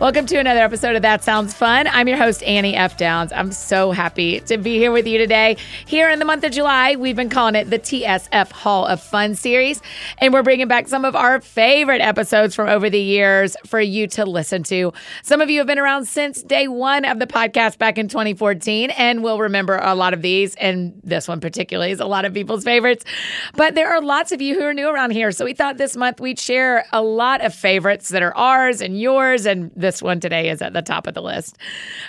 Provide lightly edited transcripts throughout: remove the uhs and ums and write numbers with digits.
Welcome to another episode of That Sounds Fun. I'm your host, Annie F. Downs. I'm so happy to be here with you today. Here in the month of July, we've been calling it the TSF Hall of Fun series, and we're bringing back some of our favorite episodes from over the years for you to listen to. Some of you have been around since day one of the podcast back in 2014, and will remember a lot of these, and this one particularly is a lot of people's favorites. But there are lots of you who are new around here, so we thought this month we'd share a lot of favorites that are ours and yours, and this one today is at the top of the list.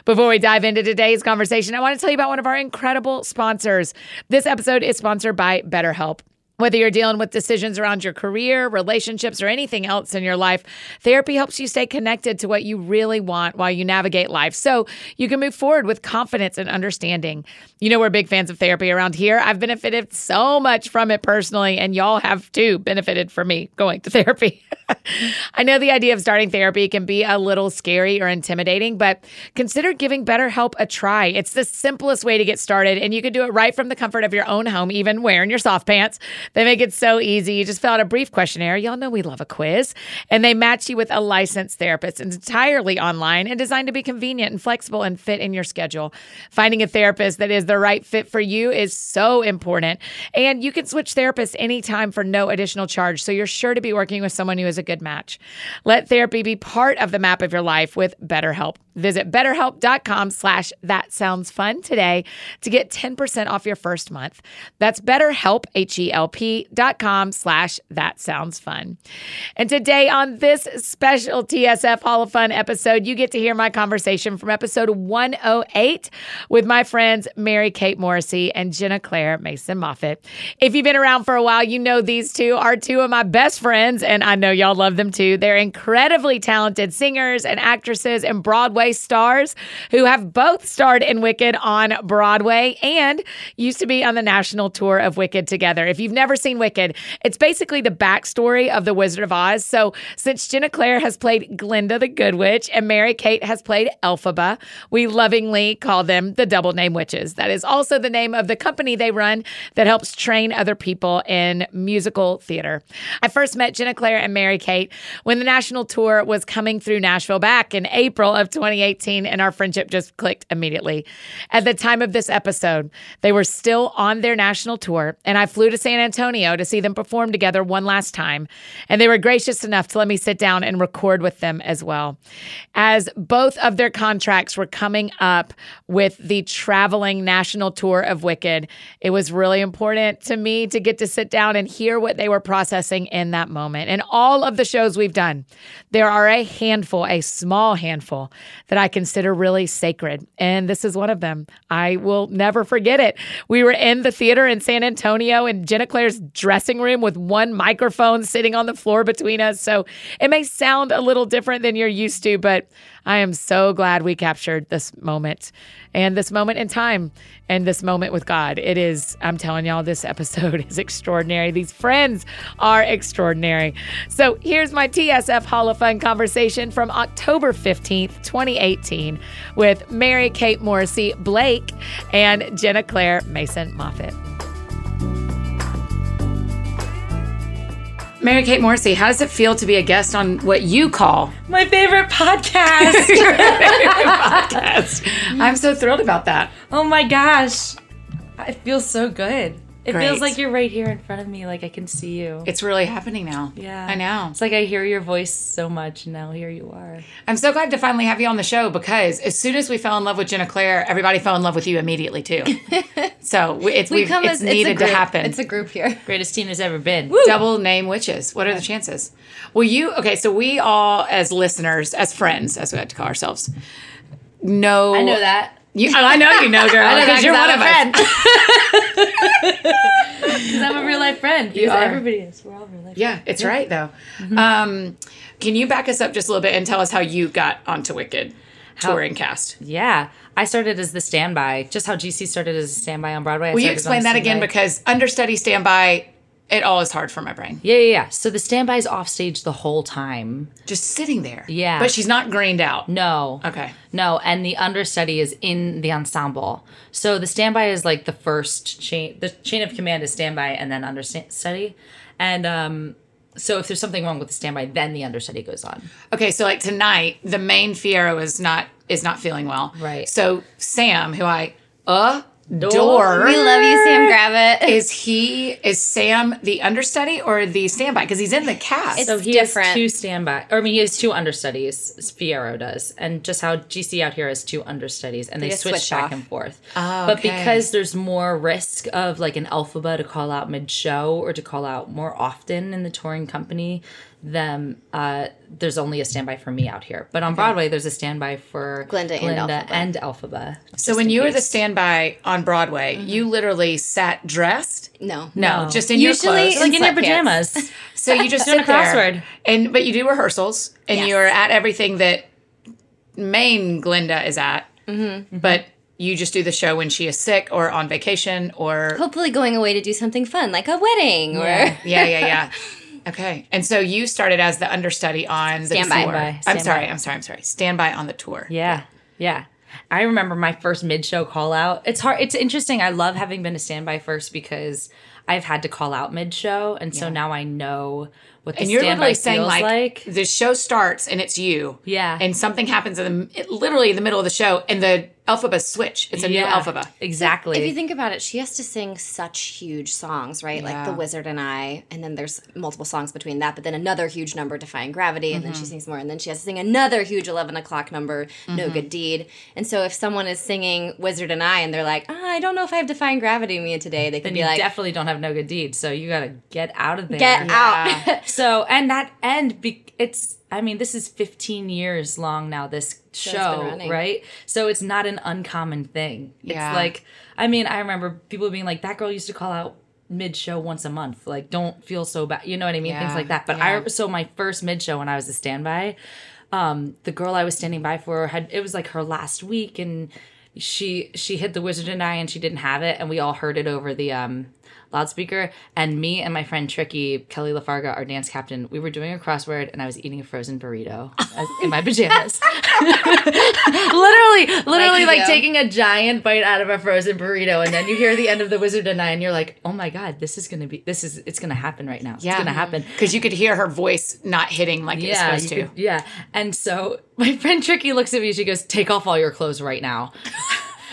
Before we dive into today's conversation, I want to tell you about one of our incredible sponsors. This episode is sponsored by BetterHelp. Whether you're dealing with decisions around your career, relationships, or anything else in your life, therapy helps you stay connected to what you really want while you navigate life so you can move forward with confidence and understanding. You know, we're big fans of therapy around here. I've benefited so much from it personally, and y'all have too benefited from me going to therapy. I know the idea of starting therapy can be a little scary or intimidating, but consider giving BetterHelp a try. It's the simplest way to get started, and you can do it right from the comfort of your own home, even wearing your soft pants. They make it so easy. You just fill out a brief questionnaire. Y'all know we love a quiz. And they match you with a licensed therapist. It's entirely online and designed to be convenient and flexible and fit in your schedule. Finding a therapist that is the right fit for you is so important. And you can switch therapists anytime for no additional charge. So you're sure to be working with someone who is a good match. Let therapy be part of the map of your life with BetterHelp. Visit BetterHelp.com/thatsoundsfun today to get 10% off your first month. That's BetterHelp, HELP.com/thatsoundsfun. And today on this special TSF Hall of Fun episode, you get to hear my conversation from episode 108 with my friends Mary Kate Morrissey and Ginna Claire Mason Moffett. If you've been around for a while, you know these two are two of my best friends, and I know y'all love them too. They're incredibly talented singers and actresses and Broadway stars who have both starred in Wicked on Broadway and used to be on the national tour of Wicked together. If you've never seen Wicked, it's basically the backstory of The Wizard of Oz. So since Ginna Claire has played Glinda the Good Witch and Mary Kate has played Elphaba, we lovingly call them the Double Name Witches. That is also the name of the company they run that helps train other people in musical theater. I first met Ginna Claire and Mary Kate when the national tour was coming through Nashville back in April of 2018, and our friendship just clicked immediately. At the time of this episode, they were still on their national tour, and I flew to San Antonio to see them perform together one last time, and they were gracious enough to let me sit down and record with them as well. As both of their contracts were coming up with the traveling national tour of Wicked, it was really important to me to get to sit down and hear what they were processing in that moment. And all of the shows we've done, there are a handful, a small handful, that I consider really sacred. And this is one of them. I will never forget it. We were in the theater in San Antonio, and Ginna Claire Claire's dressing room with one microphone sitting on the floor between us. So it may sound a little different than you're used to, but I am so glad we captured this moment and this moment in time and this moment with God. It is, I'm telling y'all, this episode is extraordinary. These friends are extraordinary. So here's my TSF Hall of Fun conversation from October 15th, 2018 with Mary Kate Morrissey Blake and Ginna Claire Mason Moffett. Mary Kate Morrissey, how does it feel to be a guest on what you call my favorite podcast? Your favorite podcast. I'm so thrilled about that. Oh my gosh. It feels so good. It feels like you're right here in front of me, like I can see you. It's really happening now. Yeah. I know. It's like I hear your voice so much, and now here you are. I'm so glad to finally have you on the show, because as soon as we fell in love with Ginna Claire, everybody fell in love with you immediately, too. So it's needed to happen. It's a group here. Greatest team has ever been. Woo! Double name witches. What are the chances? Well, so we all, as listeners, as friends, as we like to call ourselves, know. I know that. I know you know, girl, because you're one of us. Because I'm a real-life friend. You are. Everybody is. We're all real-life friends. Yeah, it's right, though. Mm-hmm. Can you back us up just a little bit and tell us how you got onto Wicked touring cast? Yeah. I started as the standby, just how GC started as a standby on Broadway. Will you explain that again? Because understudy, standby, it all is hard for my brain. Yeah. So the standby's off stage the whole time. Just sitting there. Yeah. But she's not greened out. No. Okay. No, and the understudy is in the ensemble. So the standby is like the first chain. The chain of command is standby and then understudy. And so if there's something wrong with the standby, then the understudy goes on. Okay, so like tonight, the main Fiero is not feeling well. Right. So Sam, who I adore. We love you, Sam Gravitt. Is Sam the understudy or the standby? Because he's in the cast. It's so he different. Has two standby. Or I mean, he has two understudies. Fiero does, and just how GC out here has two understudies, and they switch back and forth. Oh, okay. But because there's more risk of like an Elphaba to call out mid-show or to call out more often in the touring company, there's only a standby for me out here. But on Broadway, there's a standby for Glinda and Elphaba. So when you were the standby on Broadway, you literally sat dressed? No. Just in your clothes. Like in your pajamas. So you just sit there. Crossword. But you do rehearsals, and you're at everything that main Glinda is at. Mm-hmm. But you just do the show when she is sick or on vacation or... hopefully going away to do something fun, like a wedding or... Yeah. Okay. And so you started as the understudy on the tour. I'm sorry. Standby on the tour. Yeah. I remember my first mid-show call-out. It's hard. It's interesting. I love having been a standby first because I've had to call out mid-show. And so now I know what the standby feels saying, like. The show starts and it's you. Yeah. And something happens literally in the middle of the show and the Elphaba switch. It's a new Elphaba. Exactly. If you think about it, she has to sing such huge songs, right? Yeah. Like The Wizard and I, and then there's multiple songs between that, but then another huge number, Defying Gravity, and then she sings more, and then she has to sing another huge 11 o'clock number, No Good Deed. And so if someone is singing Wizard and I, and they're like, I don't know if I have Defying Gravity in me today, they could be like... definitely don't have No Good Deed, so you gotta get out of there. Get out. This is 15 years long now, this show, right? So it's not an uncommon thing. Yeah. It's like, I remember people being like, that girl used to call out mid-show once a month. Like, don't feel so bad. You know what I mean? Yeah. Things like that. But so my first mid-show when I was a standby, the girl I was standing by for, it was like her last week, and she hit The Wizard and I, and she didn't have it, and we all heard it over the loudspeaker, and me and my friend Tricky, Kelly Lafarga, our dance captain, we were doing a crossword, and I was eating a frozen burrito in my pajamas. literally like taking a giant bite out of a frozen burrito, and then you hear the end of The Wizard and I, and you're like, oh my God, it's going to happen right now. Yeah. It's going to happen. Because you could hear her voice not hitting like it was supposed to. Yeah. And so my friend Tricky looks at me, and she goes, take off all your clothes right now.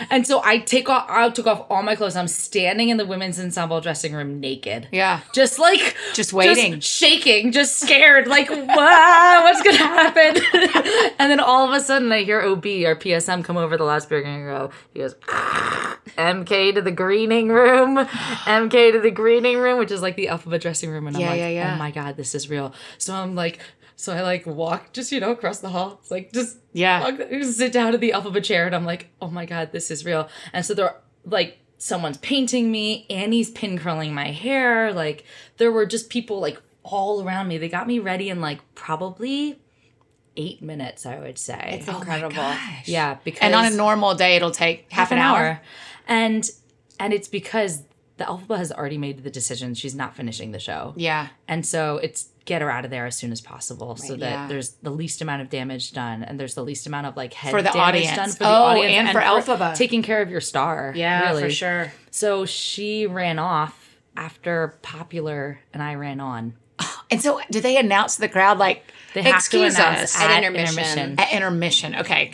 And so I took off all my clothes. I'm standing in the women's ensemble dressing room naked. Yeah. Just waiting. Just shaking. Just scared. Like, wow, what's going to happen? And then all of a sudden I hear OB or PSM come over the loudspeaker and go, he goes, MK to the greening room. MK to the greening room, which is like the Elphaba dressing room. And I'm oh my God, this is real. So I'm like... So I, walk just, across the hall. It's like, just sit down in the Elphaba chair. And I'm like, oh, my God, this is real. And so they're, like, someone's painting me, Annie's pin curling my hair. Like, there were just people like all around me. They got me ready in like probably 8 minutes, I would say. It's incredible. Oh my gosh. Yeah, because and on a normal day it'll take half an hour. And it's because the Elphaba has already made the decision she's not finishing the show. Yeah. And so it's get her out of there as soon as possible, right, so that there's the least amount of damage done and there's the least amount of like head for the damage audience. Done for the audience and for Elphaba. Taking care of your star. Yeah, really. For sure. So she ran off after Popular and I ran on. And so did they announce to the crowd like they have excuse to us at intermission? At intermission, okay,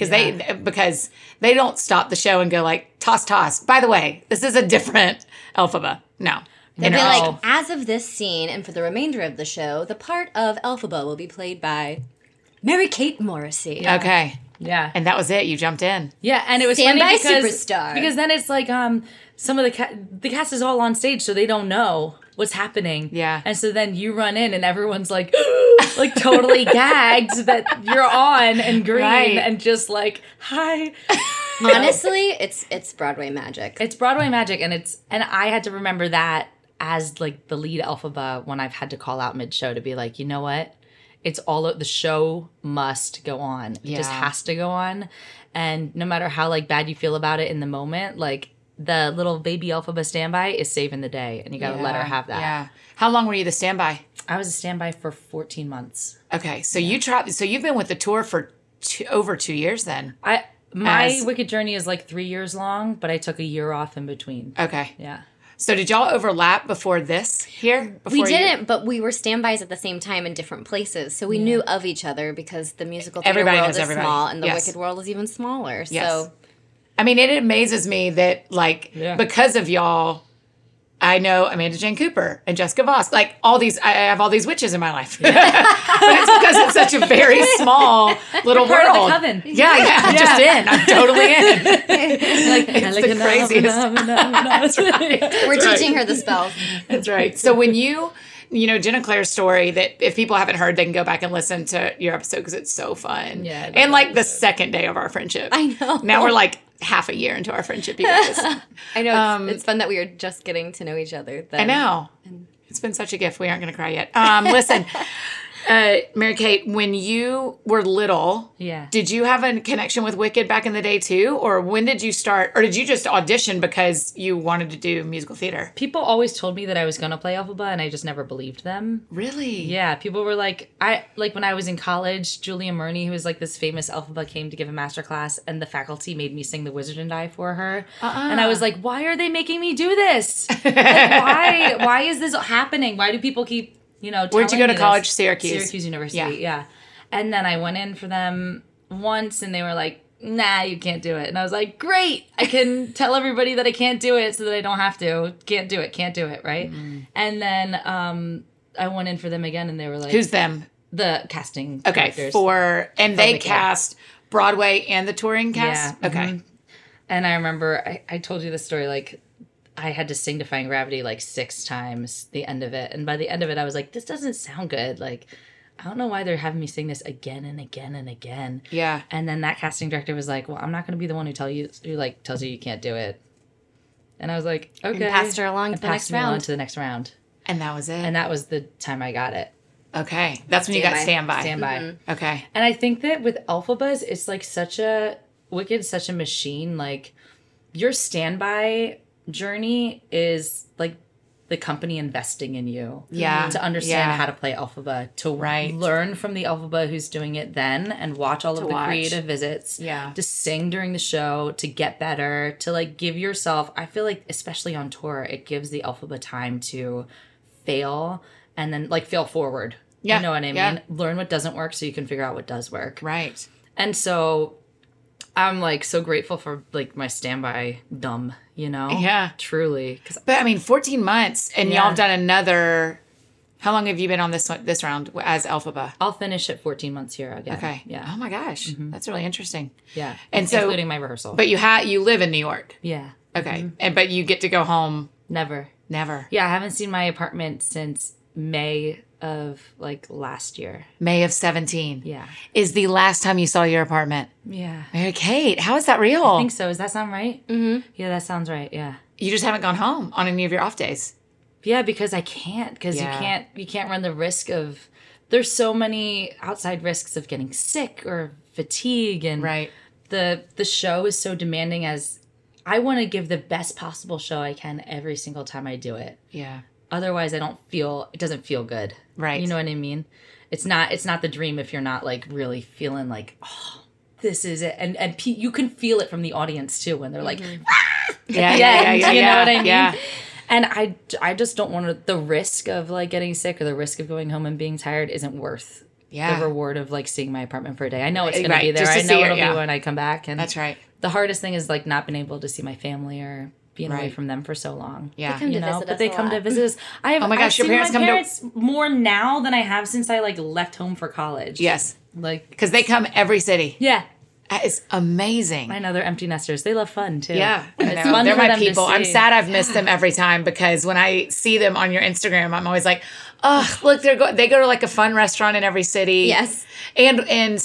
because they don't stop the show and go like toss. By the way, this is a different Elphaba. No. They'd be like, as of this scene and for the remainder of the show, the part of Elphaba will be played by Mary Kate Morrissey. Yeah. Okay. Yeah. And that was it. You jumped in. Yeah, and it was Stand funny by superstar. Because then it's like some of the cast is all on stage, so they don't know what's happening. Yeah. And so then you run in and everyone's like, like totally gagged that you're on and green and just like, hi. You know? Honestly, it's Broadway magic. It's Broadway magic, and I had to remember that as like the lead Elphaba when I've had to call out mid-show to be like, you know what? It's all the show must go on. It just has to go on. And no matter how like bad you feel about it in the moment, like the little baby Elphaba standby is saving the day, and you gotta let her have that. Yeah. How long were you the standby? I was a standby for 14 months. Okay, so so you've been with the tour for over 2 years then. My Wicked journey is like 3 years long, but I took a year off in between. Okay. Yeah. So did y'all overlap before this here? We didn't, but we were standbys at the same time in different places. So we knew of each other because the musical theater world is small and the Wicked world is even smaller. Yes. So I mean, it amazes me that like because of y'all, I know Amanda Jane Cooper and Jessica Voss. Like all these, I have all these witches in my life. Yeah. But it's because it's such a very small little world. Part of the coven. Yeah. I'm just in. I'm totally in. Like, it's like the craziest. That's right. We're teaching her the spells. That's right. So when you know, Ginna Claire's story that if people haven't heard, they can go back and listen to your episode because it's so fun. Yeah. And like the second day of our friendship. I know. Now we're like half a year into our friendship, you guys. I know. It's fun that we are just getting to know each other. Then. I know. It's been such a gift. We aren't going to cry yet. Listen, Mary Kate, when you were little, did you have a connection with Wicked back in the day too? Or when did you start? Or did you just audition because you wanted to do musical theater? People always told me that I was going to play Elphaba, and I just never believed them. Really? Yeah. People were like, when I was in college, Julia Murney, who was like this famous Elphaba, came to give a master class, and the faculty made me sing The Wizard and I for her. And I was like, why are they making me do this? Like, why is this happening? Why do people keep... You know, where'd you go to college? Syracuse University. Yeah. And then I went in for them once, and they were like, "Nah, you can't do it." And I was like, "Great! I can tell everybody that I can't do it, so that I don't have to. Can't do it, right?" Mm. And then I went in for them again, and they were like, "Who's them?" The casting. Okay, directors. They cast Broadway and the touring cast. Yeah. Okay. Mm-hmm. And I remember I told you this story like. I had to sing Defying Gravity like 6 times the end of it. And by the end of it, I was like, this doesn't sound good. Like, I don't know why they're having me sing this again and again and again. Yeah. And then that casting director was like, well, I'm not going to be the one who tells you you can't do it. And I was like, okay. And passed her along to the next round. And that was it. And that was the time I got it. Okay. That's when you got standby. Mm-hmm. Okay. And I think that with Elphaba, it's like Wicked's such a machine. Like, your standby journey is like the company investing in you to understand how to play Elphaba, to learn from the Elphaba who's doing it then, and watch all of the creative visits, to sing during the show, to get better, to like give yourself, I feel like especially on tour, it gives the Elphaba time to fail and then like fail forward. Yeah. You know what I mean? Yeah. Learn what doesn't work so you can figure out what does work. Right. And so I'm like so grateful for like my standby dumb, you know? Yeah. Truly. But I mean, 14 months and y'all have done another, how long have you been on this round as Elphaba? I'll finish at 14 months here again. Okay. Yeah. Oh my gosh. Mm-hmm. That's really interesting. Yeah. And so, including my rehearsal. But you live in New York. Yeah. Okay. Mm-hmm. But you get to go home. Never. Yeah. I haven't seen my apartment since May of like last year. May of 2017. Yeah. Is the last time you saw your apartment. Yeah. Mary Kate, how is that real? I think so. Does that sound right? Mm-hmm. Yeah, that sounds right. Yeah. You just haven't gone home on any of your off days. Yeah, because I can't. Because you can't run the risk of. There's so many outside risks of getting sick or fatigue, and the show is so demanding. As I want to give the best possible show I can every single time I do it. Yeah. Otherwise, it doesn't feel good. Right. You know what I mean? It's not the dream if you're not like really feeling like, oh, this is it. And you can feel it from the audience too when they're like, ah! You know what I mean? Yeah. And I just don't want to, the risk of like getting sick or the risk of going home and being tired isn't worth the reward of like seeing my apartment for a day. I know it's going to be there. I know it'll be when I come back. And that's right. The hardest thing is like not being able to see my family or being away from them for so long. Yeah. They come to visit us. But they come to visit us. I have, oh my gosh, I've your parents seen my parents come to... more now than I have since I like left home for college. Yes. Like, because they come every city. Yeah. That is amazing. I know, they're empty nesters. They love fun, too. Yeah. It's fun they're for my them people. To see. I'm sad I've missed them every time, because when I see them on your Instagram, I'm always like, oh, look, they go to like a fun restaurant in every city. Yes. And in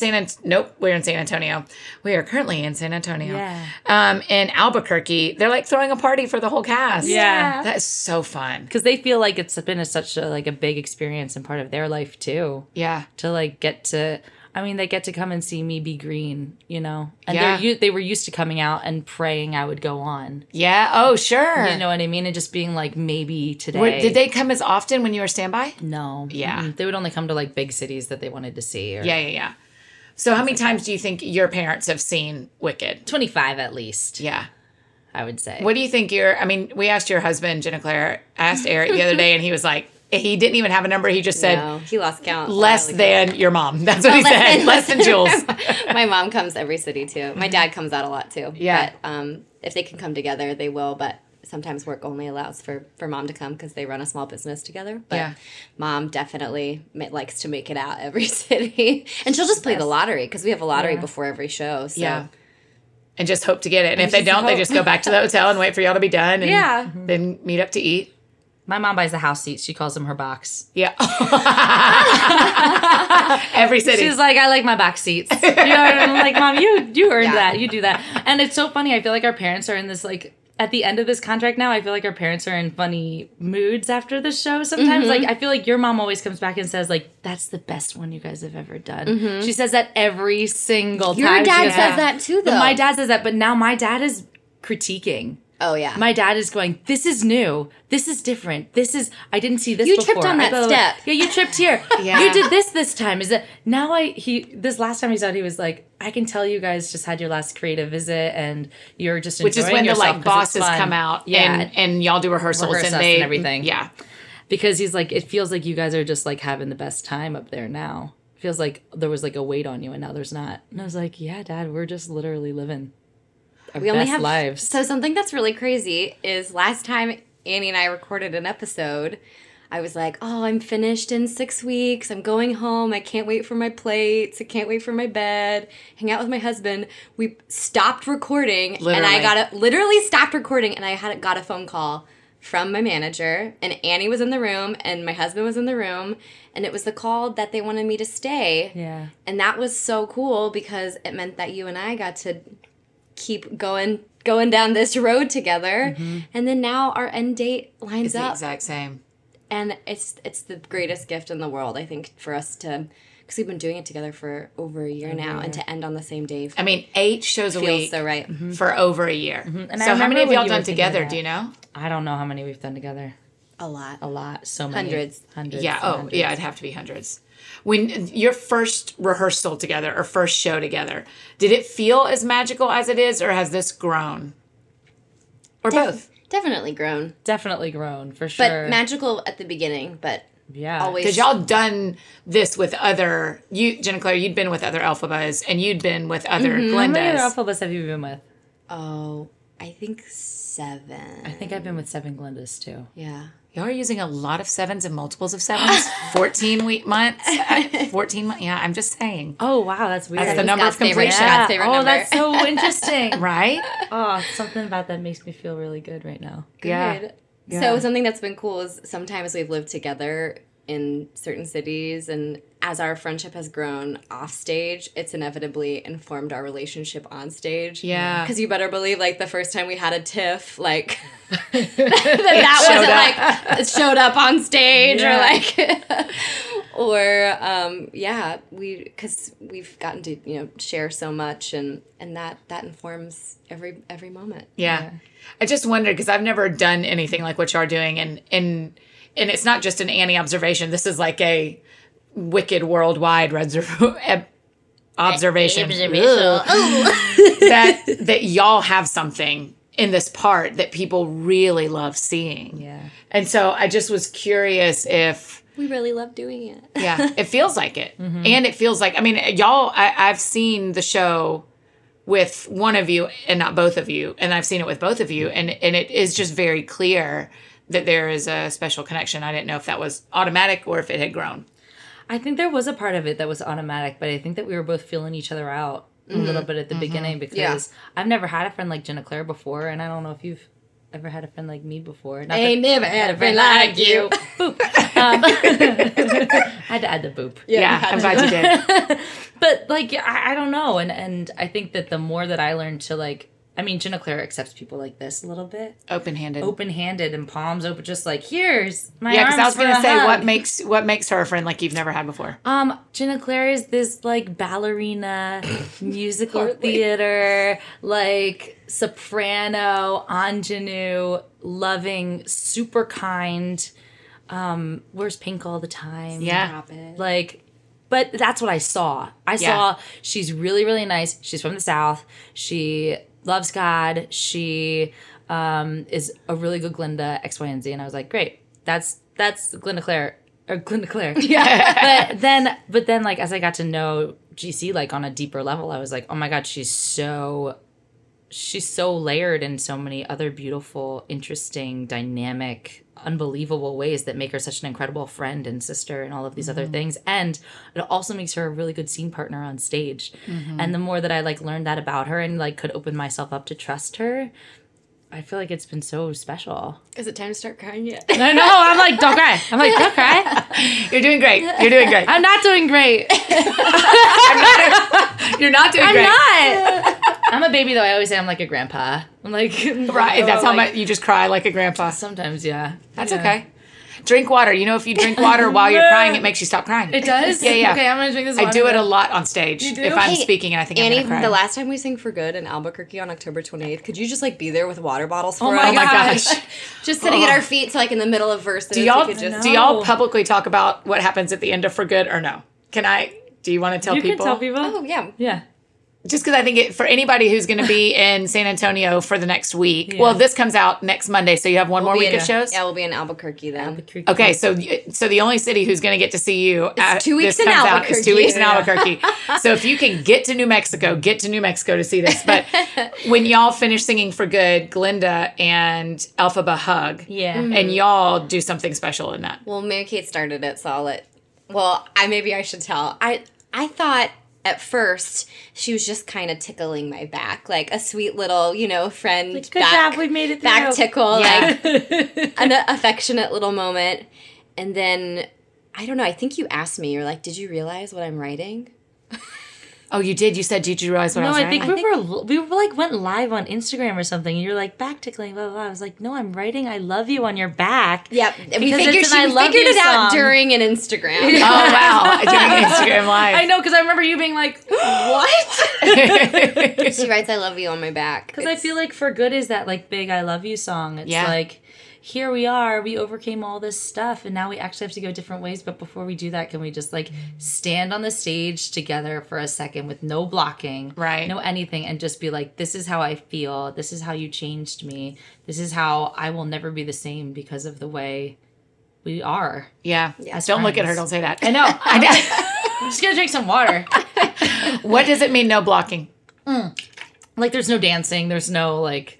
we're in San Antonio. We are currently in San Antonio. Yeah. In Albuquerque, they're like throwing a party for the whole cast. Yeah. That is so fun. Because they feel like it's been such a big experience and part of their life, too. Yeah. To like get to... I mean, they get to come and see me be green, you know? And they were used to coming out and praying I would go on. Yeah. Oh, sure. You know what I mean? And just being like, maybe today. Did they come as often when you were standby? No. Yeah. Mm-hmm. They would only come to like big cities that they wanted to see. Or yeah. So how many times do you think your parents have seen Wicked? 25 at least. Yeah. I would say. What do you think we asked your husband, Ginna Claire, asked Eric the other day, and he was like, he didn't even have a number. He just said... No, he lost count. Less than your mom. That's what he said. Less than Jules. My mom comes every city, too. My dad comes out a lot, too. Yeah. But if they can come together, they will. But sometimes work only allows for mom to come because they run a small business together. But mom definitely likes to make it out every city. And she'll just play the lottery, because we have a lottery before every show. So. Yeah. And just hope to get it. And if they don't, they just go back to the hotel and wait for y'all to be done. And then meet up to eat. My mom buys the house seats. She calls them her box. Yeah. Every city. She's like, I like my box seats. You know what I mean? Like, Mom, you earned that. You do that. And it's so funny. I feel like our parents are in this, like, at the end of this contract now, I feel like our parents are in funny moods after the show sometimes. Mm-hmm. Like, I feel like your mom always comes back and says, like, that's the best one you guys have ever done. Mm-hmm. She says that every single time. Your dad says that, too, though. But my dad says that. But now my dad is critiquing. Oh, yeah. My dad is going, this is new. This is different. This is, I didn't see this before. You tripped on that step. Yeah, you tripped here. Yeah. You did this time. Is it, now this last time he's out, he was like, I can tell you guys just had your last creative visit and you're just enjoying yourself. Which is when the like bosses come out and y'all do rehearsals and everything. Yeah. Because he's like, it feels like you guys are just like having the best time up there now. It feels like there was like a weight on you and now there's not. And I was like, yeah, Dad, we're just literally living. We only have lives. So something that's really crazy is last time Annie and I recorded an episode, I was like, oh, I'm finished in 6 weeks. I'm going home. I can't wait for my plates. I can't wait for my bed. Hang out with my husband. We stopped recording. Literally. And I got a phone call from my manager, and Annie was in the room and my husband was in the room, and it was the call that they wanted me to stay. Yeah. And that was so cool because it meant that you and I got to keep going down this road together, mm-hmm. and then now our end date lines up. It's the exact same, and it's the greatest gift in the world, I think, for us to, because we've been doing it together for over a year now, and to end on the same day. I mean, 8 shows a week, so right, mm-hmm. for over a year. Mm-hmm. And so how many have y'all done together? Do you know? I don't know how many we've done together. A lot, so many, hundreds. Yeah, hundreds. Yeah, it'd have to be hundreds. When your first rehearsal together or first show together, did it feel as magical as it is, or has this grown? Or both? Definitely grown, for sure. But magical at the beginning, but always. Because y'all done this with other, Ginna Claire, you'd been with other Elphabas, and you'd been with other Glindas. How many other Elphabas have you been with? Oh, I think 7. I think I've been with 7 Glindas, too. Yeah. Y'all are using a lot of 7s and multiples of 7s. 14 months. Yeah, I'm just saying. Oh, wow, that's weird. That's the number of completion. Yeah. Oh, that's so interesting. Right? Oh, something about that makes me feel really good right now. Good. Yeah. So something that's been cool is sometimes we've lived together in certain cities, and as our friendship has grown off stage, it's inevitably informed our relationship on stage. Yeah. Because you better believe, like, the first time we had a tiff, like, it showed up on stage, yeah. Because we've gotten to, you know, share so much, and that informs every moment. Yeah. I just wondered, because I've never done anything like what you're doing, and it's not just an Annie observation. This is like a Wicked worldwide observation. that y'all have something in this part that people really love seeing. Yeah. And so I just was curious if... We really love doing it. Yeah. It feels like it. Mm-hmm. And it feels like... I mean, y'all... I've seen the show with one of you and not both of you. And I've seen it with both of you. And it is just very clear that there is a special connection. I didn't know if that was automatic or if it had grown. I think there was a part of it that was automatic, but I think that we were both feeling each other out mm-hmm. a little bit at the mm-hmm. beginning, because yeah. I've never had a friend like Ginna Claire before, and I don't know if you've ever had a friend like me before. I ain't never had a friend like you. Boop. I had to add the boop. Yeah, I'm glad you did. But, like, I don't know, and I think that the more that I learned to, like, I mean, Ginna Claire accepts people like this a little bit. Open-handed and palms open, just like, here's my arms for a hug. Yeah, because I was going to say, what makes her a friend like you've never had before? Ginna Claire is this, like, ballerina, musical theater, like, soprano, ingenue, loving, super kind, wears pink all the time. Yeah. Like... But that's what I saw. I saw she's really, really nice. She's from the South. She loves God. She is a really good Glinda, X, Y, and Z. And I was like, great. That's Ginna Claire. Or Ginna Claire. Yeah. but then, like, as I got to know GC, like, on a deeper level, I was like, oh, my God, she's so layered in so many other beautiful, interesting, dynamic, unbelievable ways that make her such an incredible friend and sister and all of these mm-hmm. other things. And it also makes her a really good scene partner on stage. Mm-hmm. And the more that I, like, learned that about her and, like, could open myself up to trust her, I feel like it's been so special. Is it time to start crying yet? No, I'm like, don't cry. I'm like, don't cry. You're doing great. I'm not doing great. You're not doing great. I'm not. I'm a baby, though. I always say I'm like a grandpa. I'm like... Right. Oh, that's how much you just cry like a grandpa. Sometimes, yeah. That's okay. Drink water. You know, if you drink water while you're crying, it makes you stop crying. It does? Yeah. Okay, I'm going to drink this water. I do it a lot on stage. You do? If I'm speaking and I think Annie, I'm going to cry. The last time we sang For Good in Albuquerque on October 28th, could you just, like, be there with water bottles for us? Oh, my gosh. Just sitting at our feet, so, like, in the middle of verses. Do y'all publicly talk about what happens at the end of For Good or no? Do you want to tell people? You can tell people. Oh, yeah. Yeah. Just because I think for anybody who's going to be in San Antonio for the next week, well, this comes out next Monday, so you have one more week of shows? Yeah, we'll be in Albuquerque then. Okay, so the only city who's going to get to see you is 2 weeks in Albuquerque. So if you can get to New Mexico to see this. But when y'all finish singing For Good, Glinda and Elphaba hug. Yeah. Mm-hmm. And y'all do something special in that. Well, Mary Kate started it, so I'll let... Well, maybe I should tell. I thought... At first, she was just kind of tickling my back, like a sweet little, you know, friend, like, good job, we made it through. Back tickle, yeah. Like an affectionate little moment. And then, I don't know, I think you asked me, you're like, did you realize what I'm writing? Oh, you did? You said, did you realize what I was writing? No, I think we were like, went live on Instagram or something, and you're like, back tickling, blah, blah, blah. I was like, no, I'm writing I Love You on your back. Yep. She figured it out during an Instagram. Oh, wow. During an Instagram live. I know, because I remember you being like, what? She writes I Love You on my back. Because I feel like For Good is that, like, big I Love You song. It's like... Here we are, we overcame all this stuff, and now we actually have to go different ways. But before we do that, can we just, like, stand on the stage together for a second with no blocking, right? No anything, and just be like, this is how I feel, this is how you changed me, this is how I will never be the same because of the way we are. Yeah. Don't look at her, don't say that. I know. I'm just going to drink some water. What does it mean, no blocking? Like, there's no dancing, there's no, like...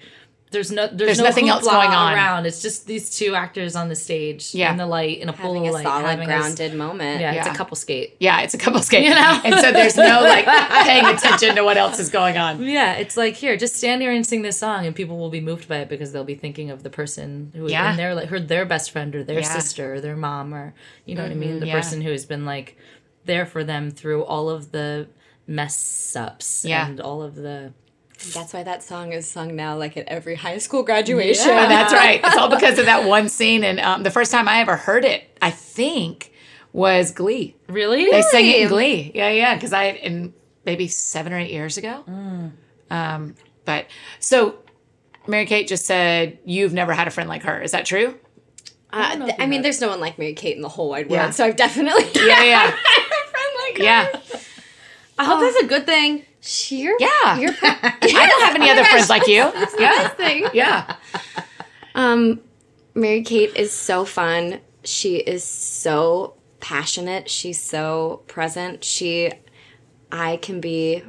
There's nothing else going on around. It's just these two actors on the stage in the light, in a pool of light. Having a solid, grounded moment. Yeah, it's a couple skate. Yeah, it's a couple skate. You know? And so there's no, like, paying attention to what else is going on. Yeah, it's like, here, just stand here and sing this song, and people will be moved by it because they'll be thinking of the person who and they're like, their best friend or their sister or their mom or, you know what I mean? The person who has been, like, there for them through all of the mess-ups and all of the... That's why that song is sung now, like, at every high school graduation. Yeah. That's right. It's all because of that one scene. And the first time I ever heard it, I think, was Glee. Really? They sang it in Glee. Yeah, yeah. Because I, in maybe 7 or 8 years ago. Mm. But so Mary Kate just said, you've never had a friend like her. Is that true? I mean, there's no one like Mary Kate in the whole wide world. Yeah. So I've definitely had a friend like her. Yeah. I hope that's a good thing. Sheer? Yeah. I don't have any other friends like you. That's the best thing. Yeah. Mary Kate is so fun. She is so passionate. She's so present. I can be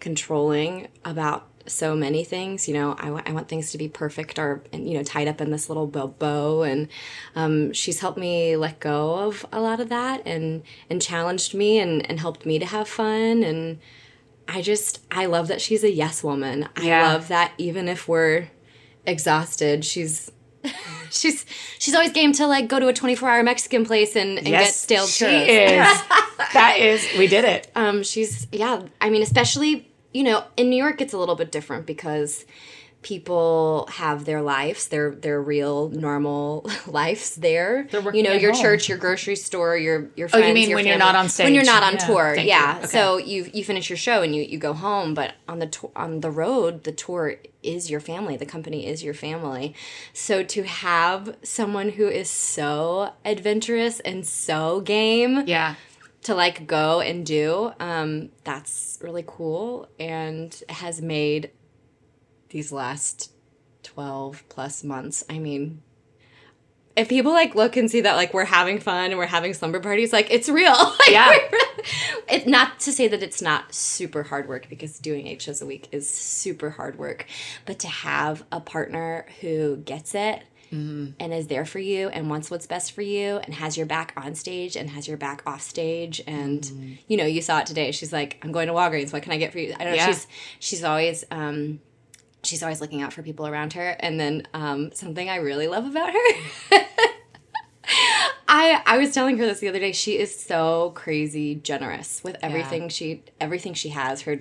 controlling about so many things. You know, I want things to be perfect or tied up in this little bow. And she's helped me let go of a lot of that and challenged me and helped me to have fun. And I love that she's a yes woman. I love that even if we're exhausted, she's always game to, like, go to a 24-hour Mexican place and get stale churros. She is. We did it. I mean, especially, in New York, it's a little bit different because people have their lives, their real normal lives there. Your home. Church, your grocery store, your friends. Oh, you mean your family. You're not on stage? When you're not on tour, yeah. Okay. So you finish your show and you go home, but on the road, the tour is your family. The company is your family. So to have someone who is so adventurous and so game, to, like, go and do, that's really cool and has made these last 12 plus months. I mean, if people, like, look and see that, like, we're having fun and we're having slumber parties, like, it's real. Like, it's not to say that it's not super hard work, because doing 8 shows a week is super hard work. But to have a partner who gets it and is there for you and wants what's best for you and has your back on stage and has your back off stage. And, you saw it today. She's like, I'm going to Walgreens. What can I get for you? I don't know. She's always... She's always looking out for people around her. And then something I really love about her, I was telling her this the other day, she is so crazy generous with everything she has, her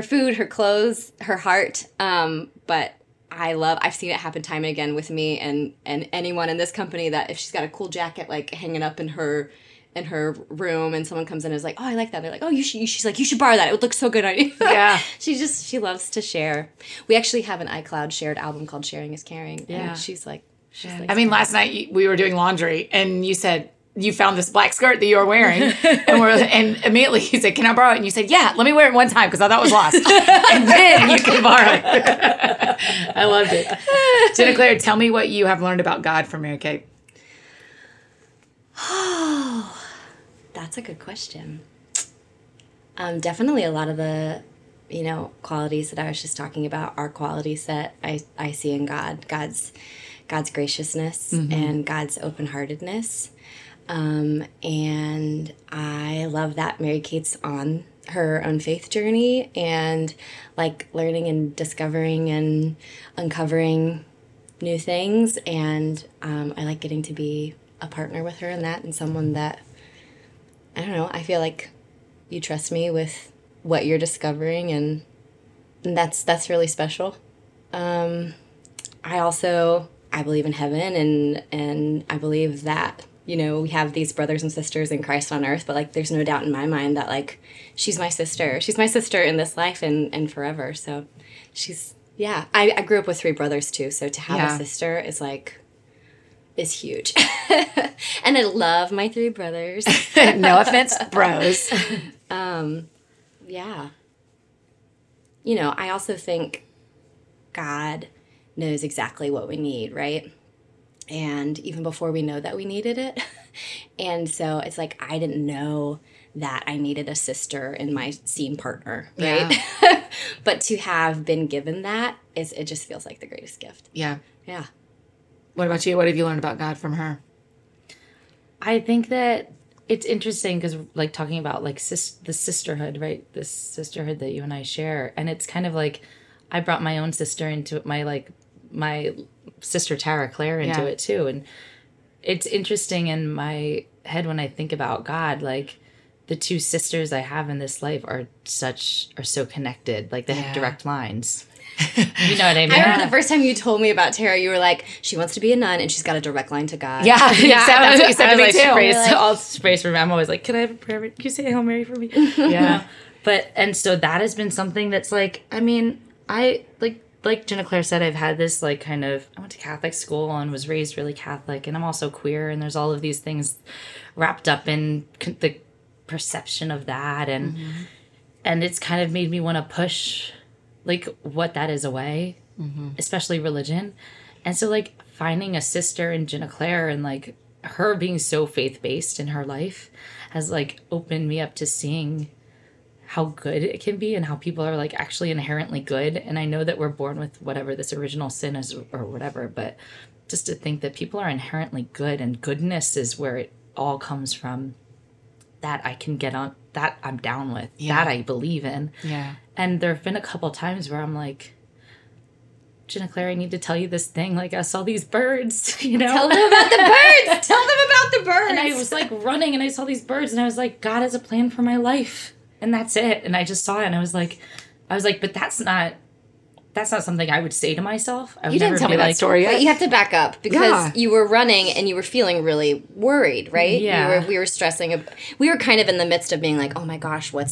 food, her clothes, her heart. But I've seen it happen time and again with me and anyone in this company, that if she's got a cool jacket, like, hanging up in her room, and someone comes in and is like, oh, I like that. They're like, oh, she's like, you should borrow that. It would look so good on you. Yeah. She loves to share. We actually have an iCloud shared album called Sharing is Caring. Yeah. And she's like. I mean, last night we were doing laundry and you said, you found this black skirt that you were wearing. And immediately you said, can I borrow it? And you said, yeah, let me wear it one time because I thought it was lost. And then you can borrow it. I loved it. Ginna Claire, tell me what you have learned about God from Mary Kate. Oh, that's a good question. Definitely a lot of the, qualities that I was just talking about are qualities that I see in God. God's graciousness and God's open-heartedness. And I love that Mary Kate's on her own faith journey and, like, learning and discovering and uncovering new things. And I like getting to be a partner with her in that, and someone that, I don't know, I feel like you trust me with what you're discovering, and that's really special. I believe in heaven, and I believe that, we have these brothers and sisters in Christ on earth, but, like, there's no doubt in my mind that, like, she's my sister. She's my sister in this life and forever. So I grew up with 3 brothers too, so to have a sister is huge. And I love my 3 brothers. No offense, bros. I also think God knows exactly what we need, right? And even before we know that we needed it. And so it's like, I didn't know that I needed a sister in my scene partner, right? Yeah. But to have been given that, it just feels like the greatest gift. Yeah. Yeah. What about you? What have you learned about God from her? I think that it's interesting because, like, talking about, like, the sisterhood, right? This sisterhood that you and I share. And it's kind of like I brought my own sister into my, like, my sister Tara Claire into it, too. And it's interesting in my head when I think about God, like, the two sisters I have in this life are so connected. Like, they have direct lines. You know what I mean? I remember the first time you told me about Tara, you were like, she wants to be a nun and she's got a direct line to God. Yeah, yeah. That's what you said to me, like, too. All sprays for me. I'm always like, can I have a prayer? Can you say Hail Mary for me? Yeah. And so that has been something that's like, I mean, I, like Ginna Claire said, I've had this, like, kind of, I went to Catholic school and was raised really Catholic, and I'm also queer, and there's all of these things wrapped up in the perception of that, and and it's kind of made me want to push, like, what that is away, especially religion. And so, like, finding a sister in Ginna Claire and, like, her being so faith-based in her life has, like, opened me up to seeing how good it can be and how people are, like, actually inherently good. And I know that we're born with whatever this original sin is or whatever, but just to think that people are inherently good, and goodness is where it all comes from. That I can get on, that I'm down with, that I believe in. Yeah. And there have been a couple times where I'm like, Ginna Claire, I need to tell you this thing. Like, I saw these birds, you know? Tell them about the birds! Tell them about the birds! And I was, like, running, and I saw these birds, and I was like, God has a plan for my life. And that's it. And I just saw it, and I was like, but that's not something I would say to myself. I would you didn't never tell me that, like, story yet. But you have to back up because you were running and you were feeling really worried, right? Yeah. We were stressing. We were kind of in the midst of being like, oh my gosh, I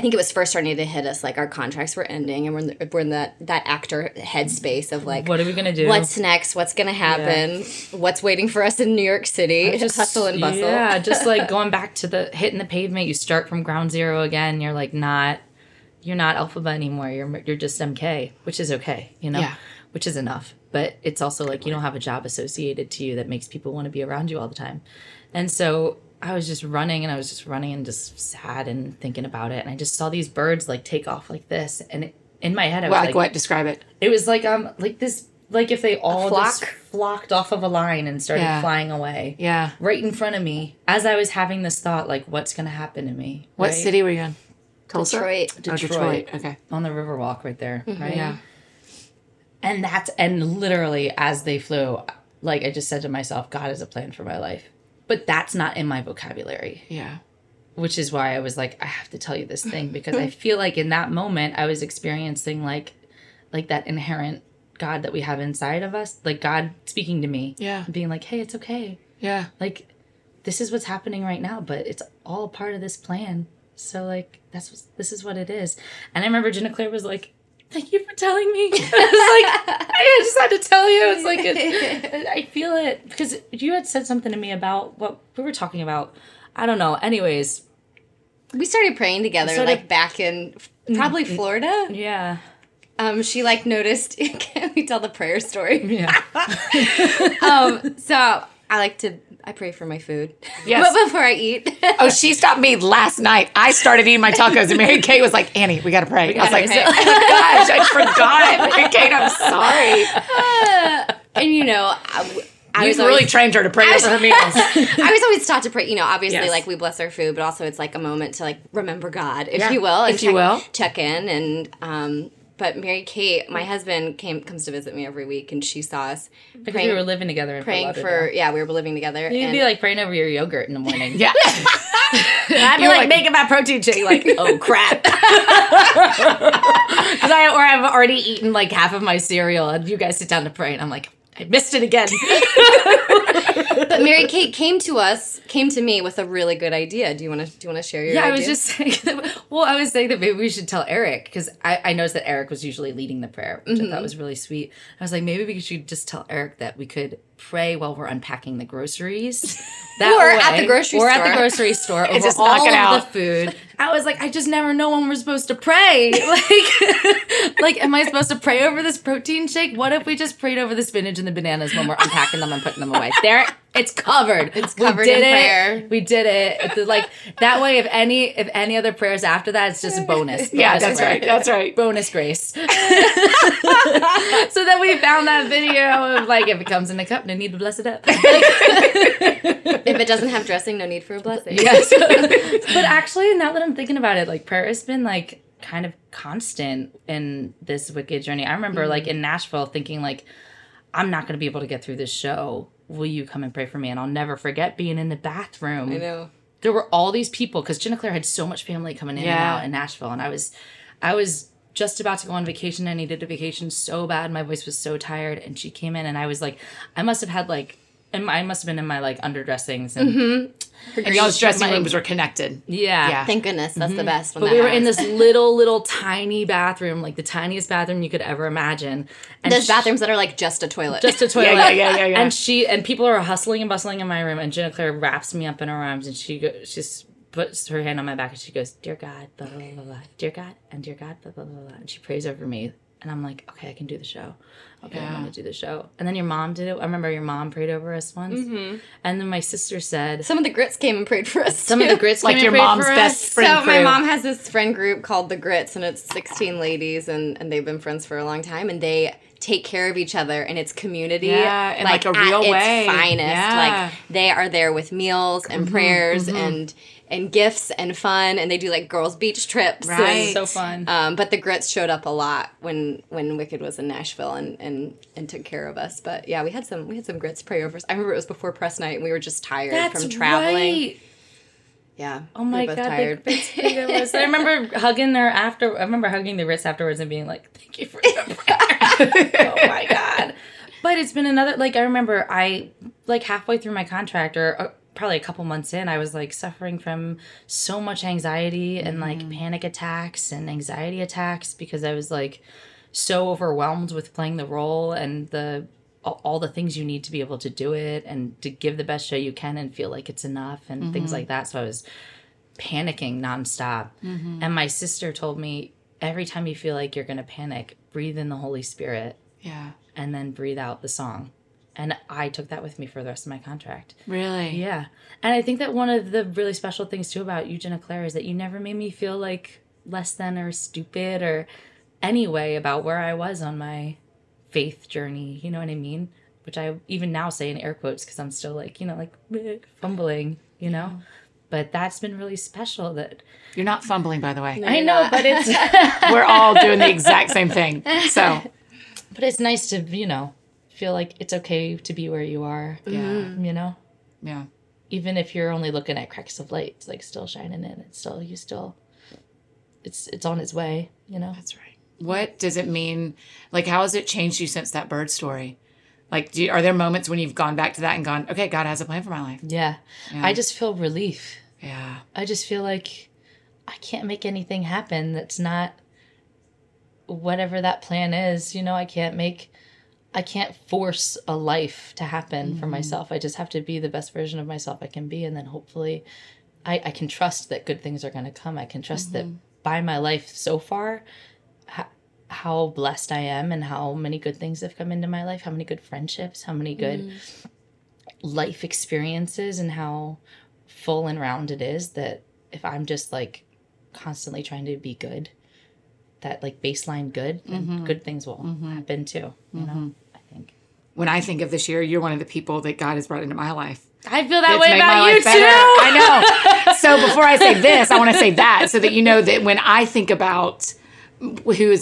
think it was first starting to hit us, like, our contracts were ending and we're in that actor headspace of, like, what are we going to do? What's next? What's going to happen? Yeah. What's waiting for us in New York City? Just hustle and bustle. Yeah, just, like, going back to hitting the pavement. You start from ground zero again. You're, like, You're not Elphaba anymore. You're just MK, which is okay, you know, which is enough. But it's also like you don't have a job associated to you that makes people want to be around you all the time. And so I was just running and just sad and thinking about it. And I just saw these birds, like, take off like this. And in my head, I was like, what? Describe it. It was like this, like, if they all just flocked off of a line and started flying away. Yeah. Right in front of me as I was having this thought, like, what's going to happen to me? What city were you in? Detroit. Okay. On the Riverwalk right there, right? Yeah. And literally as they flew, like, I just said to myself, God has a plan for my life. But that's not in my vocabulary. Yeah. Which is why I was like, I have to tell you this thing, because I feel like in that moment I was experiencing, like that inherent God that we have inside of us, like God speaking to me. Yeah. Being like, hey, it's okay. Yeah. Like, this is what's happening right now, but it's all part of this plan. So, like, this is what it is. And I remember Ginna Claire was like, thank you for telling me. I was like, I just had to tell you. It's like, I feel it. Because you had said something to me about what we were talking about. I don't know. Anyways. We started praying together, like, back in probably Florida. Yeah. She, like, noticed. Can we tell the prayer story? Yeah. So I pray for my food. Yes. But before I eat. Oh, she stopped me last night. I started eating my tacos, and Mary Kate was like, Annie, we got to pray. I was like, oh my gosh, I forgot. Mary Kate, I'm sorry. And, you know, I trained her to pray over her meals. I was always taught to pray. You know, obviously, like, we bless our food, but also it's like a moment to, like, remember God, if you will. And check in. And but Mary Kate, my husband, comes to visit me every week, and she saw us because we were living together. We were living together. You'd be like praying over your yogurt in the morning. Yeah, I'd be like making my protein shake. Like, oh crap, because I've already eaten like half of my cereal, and you guys sit down to pray, and I'm like, I missed it again. But Mary Kate came to me with a really good idea. Do you want to share your idea? I was saying that maybe we should tell Eric, because I noticed that Eric was usually leading the prayer, which I thought was really sweet. I was like, maybe we should just tell Eric that we could pray while we're unpacking the groceries. At the grocery store. Over just all of the food. I was like, I just never know when we're supposed to pray. Like, Like, am I supposed to pray over this protein shake? What if we just prayed over the spinach and the bananas when we're unpacking them and putting them away? There, it's covered. It's covered prayer. We did it. It's like that way. If any other prayers after that, it's just a bonus. Yeah, that's prayer. Right. That's right. Bonus grace. So then we found that video of like, if it comes in a cup, no need to bless it up. If it doesn't have dressing, no need for a blessing. Yes. But actually, now that I'm thinking about it, like prayer has been like kind of constant in this Wicked journey. I remember like in Nashville thinking like, I'm not going to be able to get through this show. Will you come and pray for me? And I'll never forget being in the bathroom. I know. There were all these people because Ginna Claire had so much family coming in and out in Nashville. And I was just about to go on vacation. I needed a vacation so bad. My voice was so tired. And she came in and I was like, I must have had like, and I must have been in my like underdressings and and y'all's dressing rooms were connected. Yeah. Thank goodness. That's the best. But we were in this little tiny bathroom, like the tiniest bathroom you could ever imagine. And there's bathrooms that are like just a toilet. Just a toilet. Yeah. And people are hustling and bustling in my room, and Ginna Claire wraps me up in her arms, and she puts her hand on my back, and she goes, "Dear God, blah blah blah blah, dear God, and dear God, blah blah blah blah," and she prays over me. And I'm like, okay, I can do the show. Okay, I'm going to do the show. And then your mom did it. I remember your mom prayed over us once. Mm-hmm. And then my sister said... Some of the grits came and prayed for us, too. Some of the grits like came and prayed for us. Like your mom's best friend group. So my mom has this friend group called The Grits, and it's 16 ladies, and they've been friends for a long time. And they take care of each other, and it's community. Yeah, in like a real way. At its finest. Yeah. Like, they are there with meals and prayers and gifts and fun, and they do like girls' beach trips. Right, so fun. But the Grits showed up a lot when Wicked was in Nashville and took care of us. But yeah, we had some Grits pray over us. I remember it was before press night, and we were just tired from traveling. Right. Yeah. Oh my God, tired. The Grits prayed over us. I remember hugging the Grits afterwards and being like, "Thank you for the prayer." Oh my God. But it's been another like I remember I like halfway through my contract or probably a couple months in, I was like suffering from so much anxiety and like panic attacks and anxiety attacks because I was like so overwhelmed with playing the role and all the things you need to be able to do it and to give the best show you can and feel like it's enough and things like that. So I was panicking nonstop. And my sister told me, every time you feel like you're going to panic, breathe in the Holy Spirit. Yeah. And then breathe out the song. And I took that with me for the rest of my contract. Really? Yeah. And I think that one of the really special things, too, about you, Ginna Claire, is that you never made me feel, like, less than or stupid or any way about where I was on my faith journey. You know what I mean? Which I even now say in air quotes because I'm still, like, you know, like, fumbling, you know? Yeah. But that's been really special that... You're not fumbling, by the way. No, I know, but it's... We're all doing the exact same thing, so... But it's nice to, you know... feel like it's okay to be where you are. Yeah. You know? Yeah. Even if you're only looking at cracks of light, it's like still shining in. It's still, it's on its way, you know? That's right. What does it mean? Like, how has it changed you since that bird story? Like, are there moments when you've gone back to that and gone, okay, God has a plan for my life? Yeah. I just feel relief. Yeah. I just feel like I can't make anything happen that's not whatever that plan is. You know, I can't force a life to happen for myself. I just have to be the best version of myself I can be. And then hopefully I can trust that good things are going to come. I can trust that by my life so far, how blessed I am and how many good things have come into my life, how many good friendships, how many good life experiences, and how full and round it is that if I'm just like constantly trying to be good, that like baseline good, and good things will happen too, you know, I think. When I think of this year, you're one of the people that God has brought into my life. I feel that way about you too. I know. So before I say this, I want to say that so that you know that when I think about who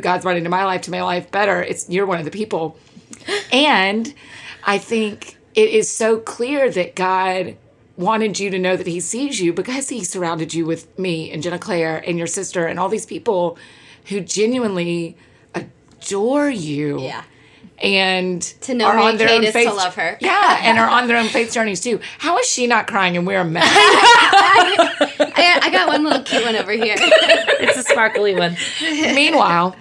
God's brought into my life to make my life better, you're one of the people. And I think it is so clear that God wanted you to know that he sees you because he surrounded you with me and Ginna Claire and your sister and all these people who genuinely adore you. Yeah. And to know Mary Kate is to love her. Yeah, and are on their own faith journeys too. How is she not crying and we're a mess? I got one little cute one over here. It's a sparkly one. Meanwhile.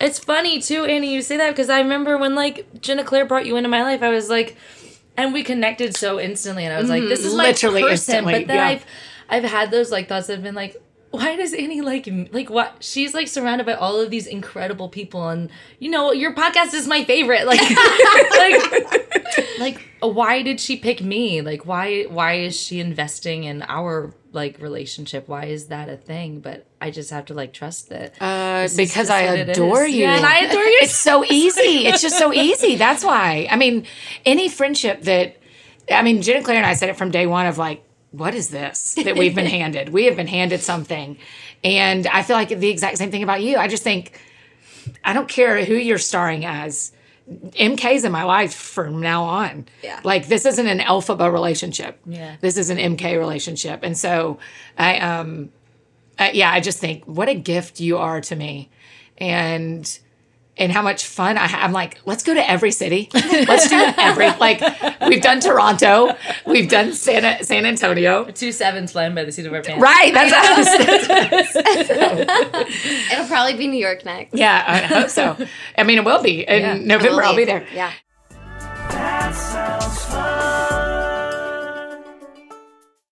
It's funny too, Annie, you say that because I remember when like Ginna Claire brought you into my life, I was like, and we connected so instantly, and I was like, this is my person. But then I've had those like thoughts that have been like, why does Annie like him? Like, what? She's, like, surrounded by all of these incredible people, and, you know, your podcast is my favorite. Like, like, why did she pick me? Like, why is she investing in our, like, relationship? Why is that a thing? But I just have to, like, trust it. Because I adore you. Yeah, and I adore you. It's so easy. It's just so easy. That's why. I mean, any friendship that, I mean, Ginna Claire and I said it from day one of, like, what is this that we've been handed? We have been handed something. And I feel like the exact same thing about you. I just think, I don't care who you're starring as. MK's in my life from now on. Yeah. Like, this isn't an Elphaba relationship. Yeah. This is an MK relationship. And so I just think, what a gift you are to me. And how much fun I'm like, let's go to every city. Let's do every, like, we've done Toronto. We've done San Antonio. 2 sevens flying by the seat of our pants. Right. That's us. It'll probably be New York next. Yeah, I hope so. I mean, it will be. In November, I'll be there. Yeah. That sounds fun.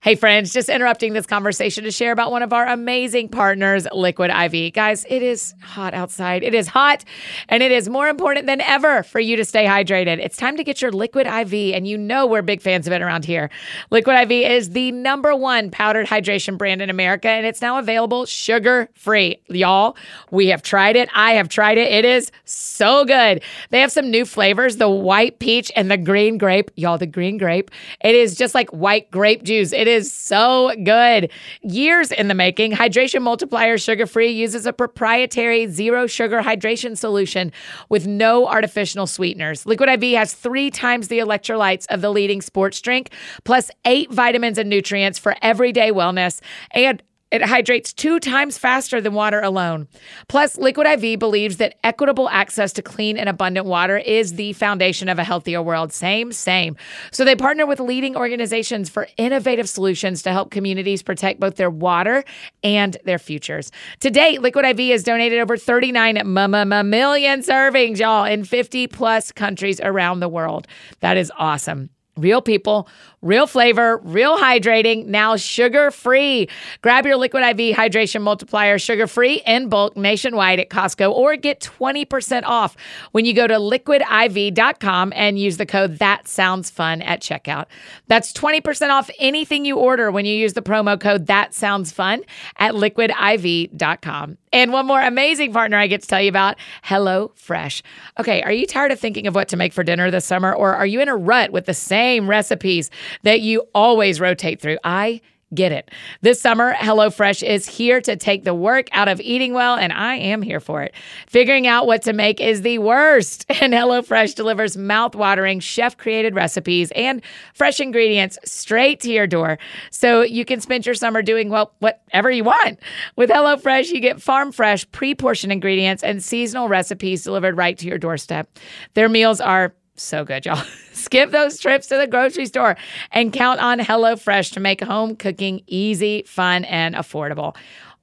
Hey, friends, just interrupting this conversation to share about one of our amazing partners, Liquid IV. Guys, it is hot outside. It is hot, and it is more important than ever for you to stay hydrated. It's time to get your Liquid IV, and you know we're big fans of it around here. Liquid IV is the #1 powdered hydration brand in America, and it's now available sugar-free. Y'all, we have tried it. I have tried it. It is so good. They have some new flavors, the white peach and the green grape. Y'all, the green grape. It is just like white grape juice. It is so good. Years in the making, Hydration Multiplier Sugar-Free uses a proprietary zero-sugar hydration solution with no artificial sweeteners. Liquid IV has 3 times the electrolytes of the leading sports drink, plus 8 vitamins and nutrients for everyday wellness, and it hydrates 2 times faster than water alone. Plus, Liquid IV believes that equitable access to clean and abundant water is the foundation of a healthier world. Same, same. So they partner with leading organizations for innovative solutions to help communities protect both their water and their futures. To date, Liquid IV has donated over 39 million servings, y'all, in 50-plus countries around the world. That is awesome. Real people, real flavor, real hydrating, now sugar-free. Grab your Liquid IV Hydration Multiplier sugar-free in bulk nationwide at Costco, or get 20% off when you go to liquidiv.com and use the code ThatSoundsFun at checkout. That's 20% off anything you order when you use the promo code ThatSoundsFun at liquidiv.com. And one more amazing partner I get to tell you about, HelloFresh. Okay, are you tired of thinking of what to make for dinner this summer, or are you in a rut with the same recipes that you always rotate through? I get it. This summer, HelloFresh is here to take the work out of eating well, and I am here for it. Figuring out what to make is the worst, and HelloFresh delivers mouth-watering, chef-created recipes and fresh ingredients straight to your door, so you can spend your summer doing, well, whatever you want. With HelloFresh, you get farm-fresh, pre-portioned ingredients and seasonal recipes delivered right to your doorstep. Their meals are so good, y'all. Skip those trips to the grocery store and count on HelloFresh to make home cooking easy, fun, and affordable.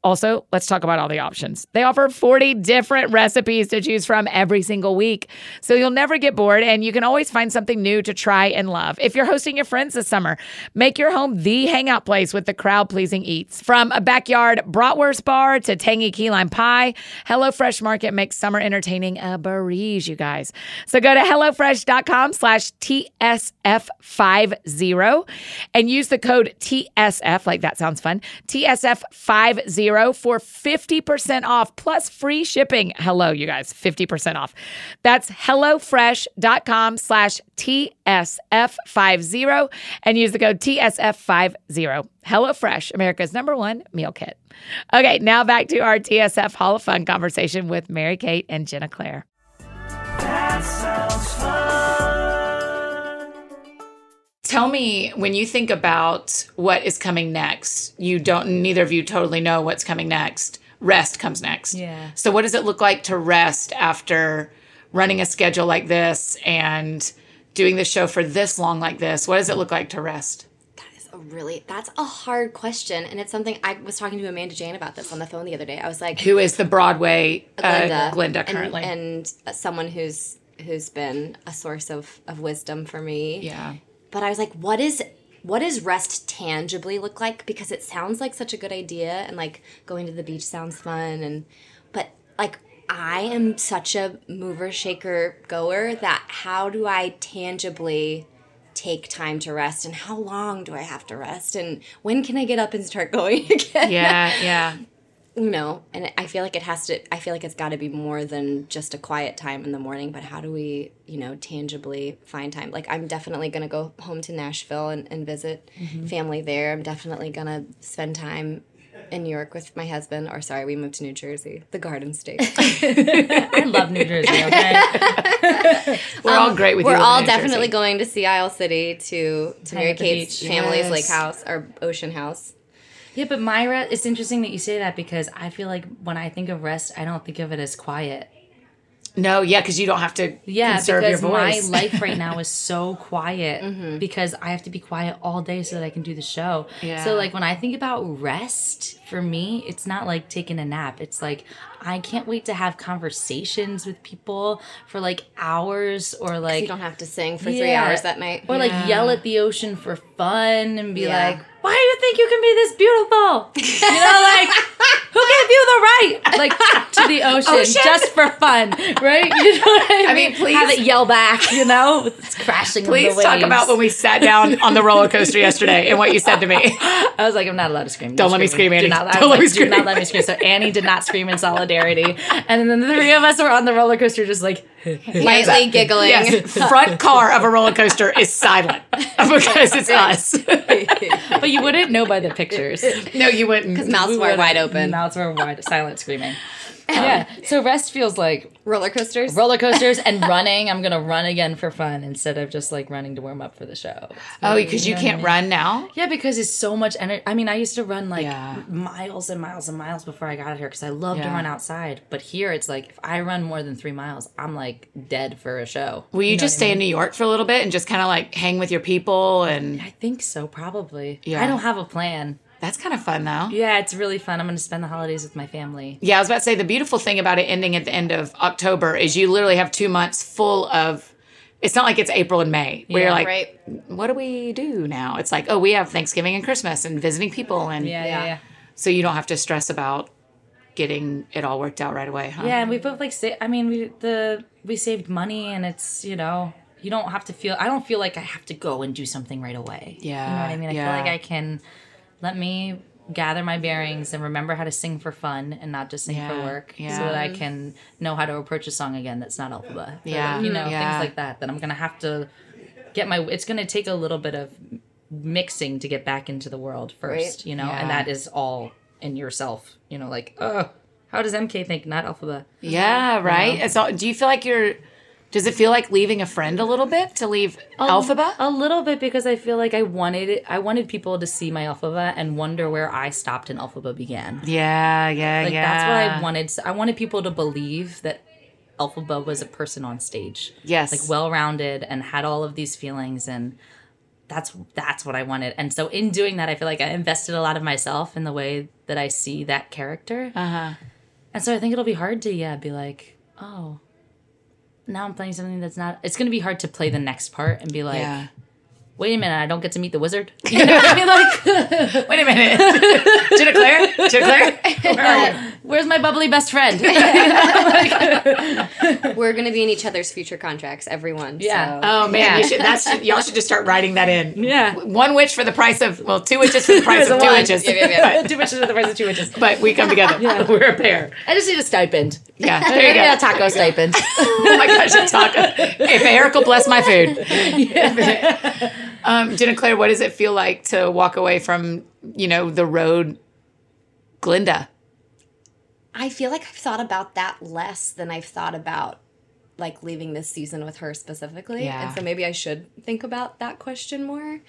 Also, let's talk about all the options. They offer 40 different recipes to choose from every single week, so you'll never get bored, and you can always find something new to try and love. If you're hosting your friends this summer, make your home the hangout place with the crowd-pleasing eats. From a backyard bratwurst bar to tangy key lime pie, HelloFresh Market makes summer entertaining a breeze, you guys. So go to HelloFresh.com/TSF50 and use the code TSF, like that sounds fun, TSF50 for 50% off plus free shipping. Hello, you guys, 50% off. That's HelloFresh.com/TSF50 and use the code TSF50. HelloFresh, America's #1 meal kit. Okay, now back to our TSF Hall of Fun conversation with Mary Kate and Ginna Claire. That sounds fun. Tell me, when you think about what is coming next, neither of you totally know what's coming next. Rest comes next. Yeah. So what does it look like to rest after running a schedule like this and doing the show for this long like this? What does it look like to rest? That's a hard question. And it's something I was talking to Amanda Jane about this on the phone the other day. I was like, who is the Broadway Glinda currently? And someone who's been a source of wisdom for me. Yeah. But I was like, what is what does rest tangibly look like? Because it sounds like such a good idea, and like going to the beach sounds fun, and but like I am such a mover, shaker, goer that how do I tangibly take time to rest, and how long do I have to rest, and when can I get up and start going again? Yeah. You know, and I feel like it's got to be more than just a quiet time in the morning, but how do we, you know, tangibly find time? Like, I'm definitely going to go home to Nashville and visit family there. I'm definitely going to spend time in New York with my husband. Or, sorry, we moved to New Jersey, the Garden State. I love New Jersey, okay? We're all great with you. We're all definitely going to Sea Isle City to Mary Kate's family's lake house, or ocean house. Yeah, but Myra, it's interesting that you say that, because I feel like when I think of rest, I don't think of it as quiet. No, yeah, because you don't have to conserve your voice. My life right now is so quiet because I have to be quiet all day so that I can do the show. Yeah. So, like, when I think about rest, for me, it's not like taking a nap. It's like, I can't wait to have conversations with people for, like, hours, or, like... you don't have to sing for 3 hours that night. Or, like, yell at the ocean for fun and be like... why do you think you can be this beautiful? You know, like, who gave you the right? Like, to the ocean just for fun, right? You know what I mean? Please. Have it yell back, you know? It's crashing on the waves. Please talk about when we sat down on the roller coaster yesterday and what you said to me. I was like, I'm not allowed to scream. Don't let me scream, Annie. Do not let me scream. So Annie did not scream in solidarity. And then the three of us were on the roller coaster just like... lightly giggling. Yes. Front car of a roller coaster is silent because it's us. But you wouldn't know by the pictures. No, you wouldn't. Because mouths were wide open. Mouths were wide, silent screaming. Yeah. So rest feels like roller coasters and running. I'm gonna run again for fun instead of just like running to warm up for the show. Oh, because you can't run now? Yeah, because it's so much energy. I mean, I used to run like miles and miles and miles before I got out here because I love to run outside. But here, it's like if I run more than 3 miles, I'm like dead for a show. Will you just stay in New York for a little bit and just kind of like hang with your people? And I think so, probably. Yeah. I don't have a plan. That's kind of fun, though. Yeah, it's really fun. I'm going to spend the holidays with my family. Yeah, I was about to say, the beautiful thing about it ending at the end of October is you literally have 2 months full of, it's not like it's April and May, where you're like, what do we do now? It's like, oh, we have Thanksgiving and Christmas and visiting people. And so you don't have to stress about getting it all worked out right away, huh? Yeah, and we both, like, we saved money, and it's, you know, you don't have to feel, I don't feel like I have to go and do something right away. Yeah. You know what I mean? I feel like I can... let me gather my bearings and remember how to sing for fun and not just sing for work so that I can know how to approach a song again that's not Elphaba. Yeah. Or, you know, things like that I'm going to have to get my... it's going to take a little bit of mixing to get back into the world first, you know? Yeah. And that is all in yourself, you know? Like, oh, how does MK think? Not Elphaba. Yeah, right? You know? Do you feel like you're... does it feel like leaving a friend a little bit to leave Elphaba? A little bit, because I feel like I wanted people to see my Elphaba and wonder where I stopped and Elphaba began. Yeah. That's what I wanted. I wanted people to believe that Elphaba was a person on stage. Yes. Like, well-rounded and had all of these feelings, and that's what I wanted. And so in doing that, I feel like I invested a lot of myself in the way that I see that character. Uh-huh. And so I think it'll be hard to, be like, oh... now I'm playing something that's not... it's going to be hard to play the next part and be like, wait a minute, I don't get to meet the wizard? You know what I mean? Like, wait a minute. Ginna Claire? Where are you? Where's my bubbly best friend? You know, like, we're going to be in each other's future contracts, everyone. Yeah. So. Oh, man. Y'all should just start writing that in. Yeah. One witch for the price of... well, two witches for the price of two witches. Yeah. 2 witches for the price of 2 witches. But we come together. Yeah. We're a pair. I just need a stipend. Yeah. There you go. A taco stipend. Oh, my gosh. A taco. If Eric will bless my food. Yeah. Ginna Claire, what does it feel like to walk away from, you know, the road Glinda? I feel like I've thought about that less than I've thought about, like, leaving this season with her specifically. Yeah. And so maybe I should think about that question more.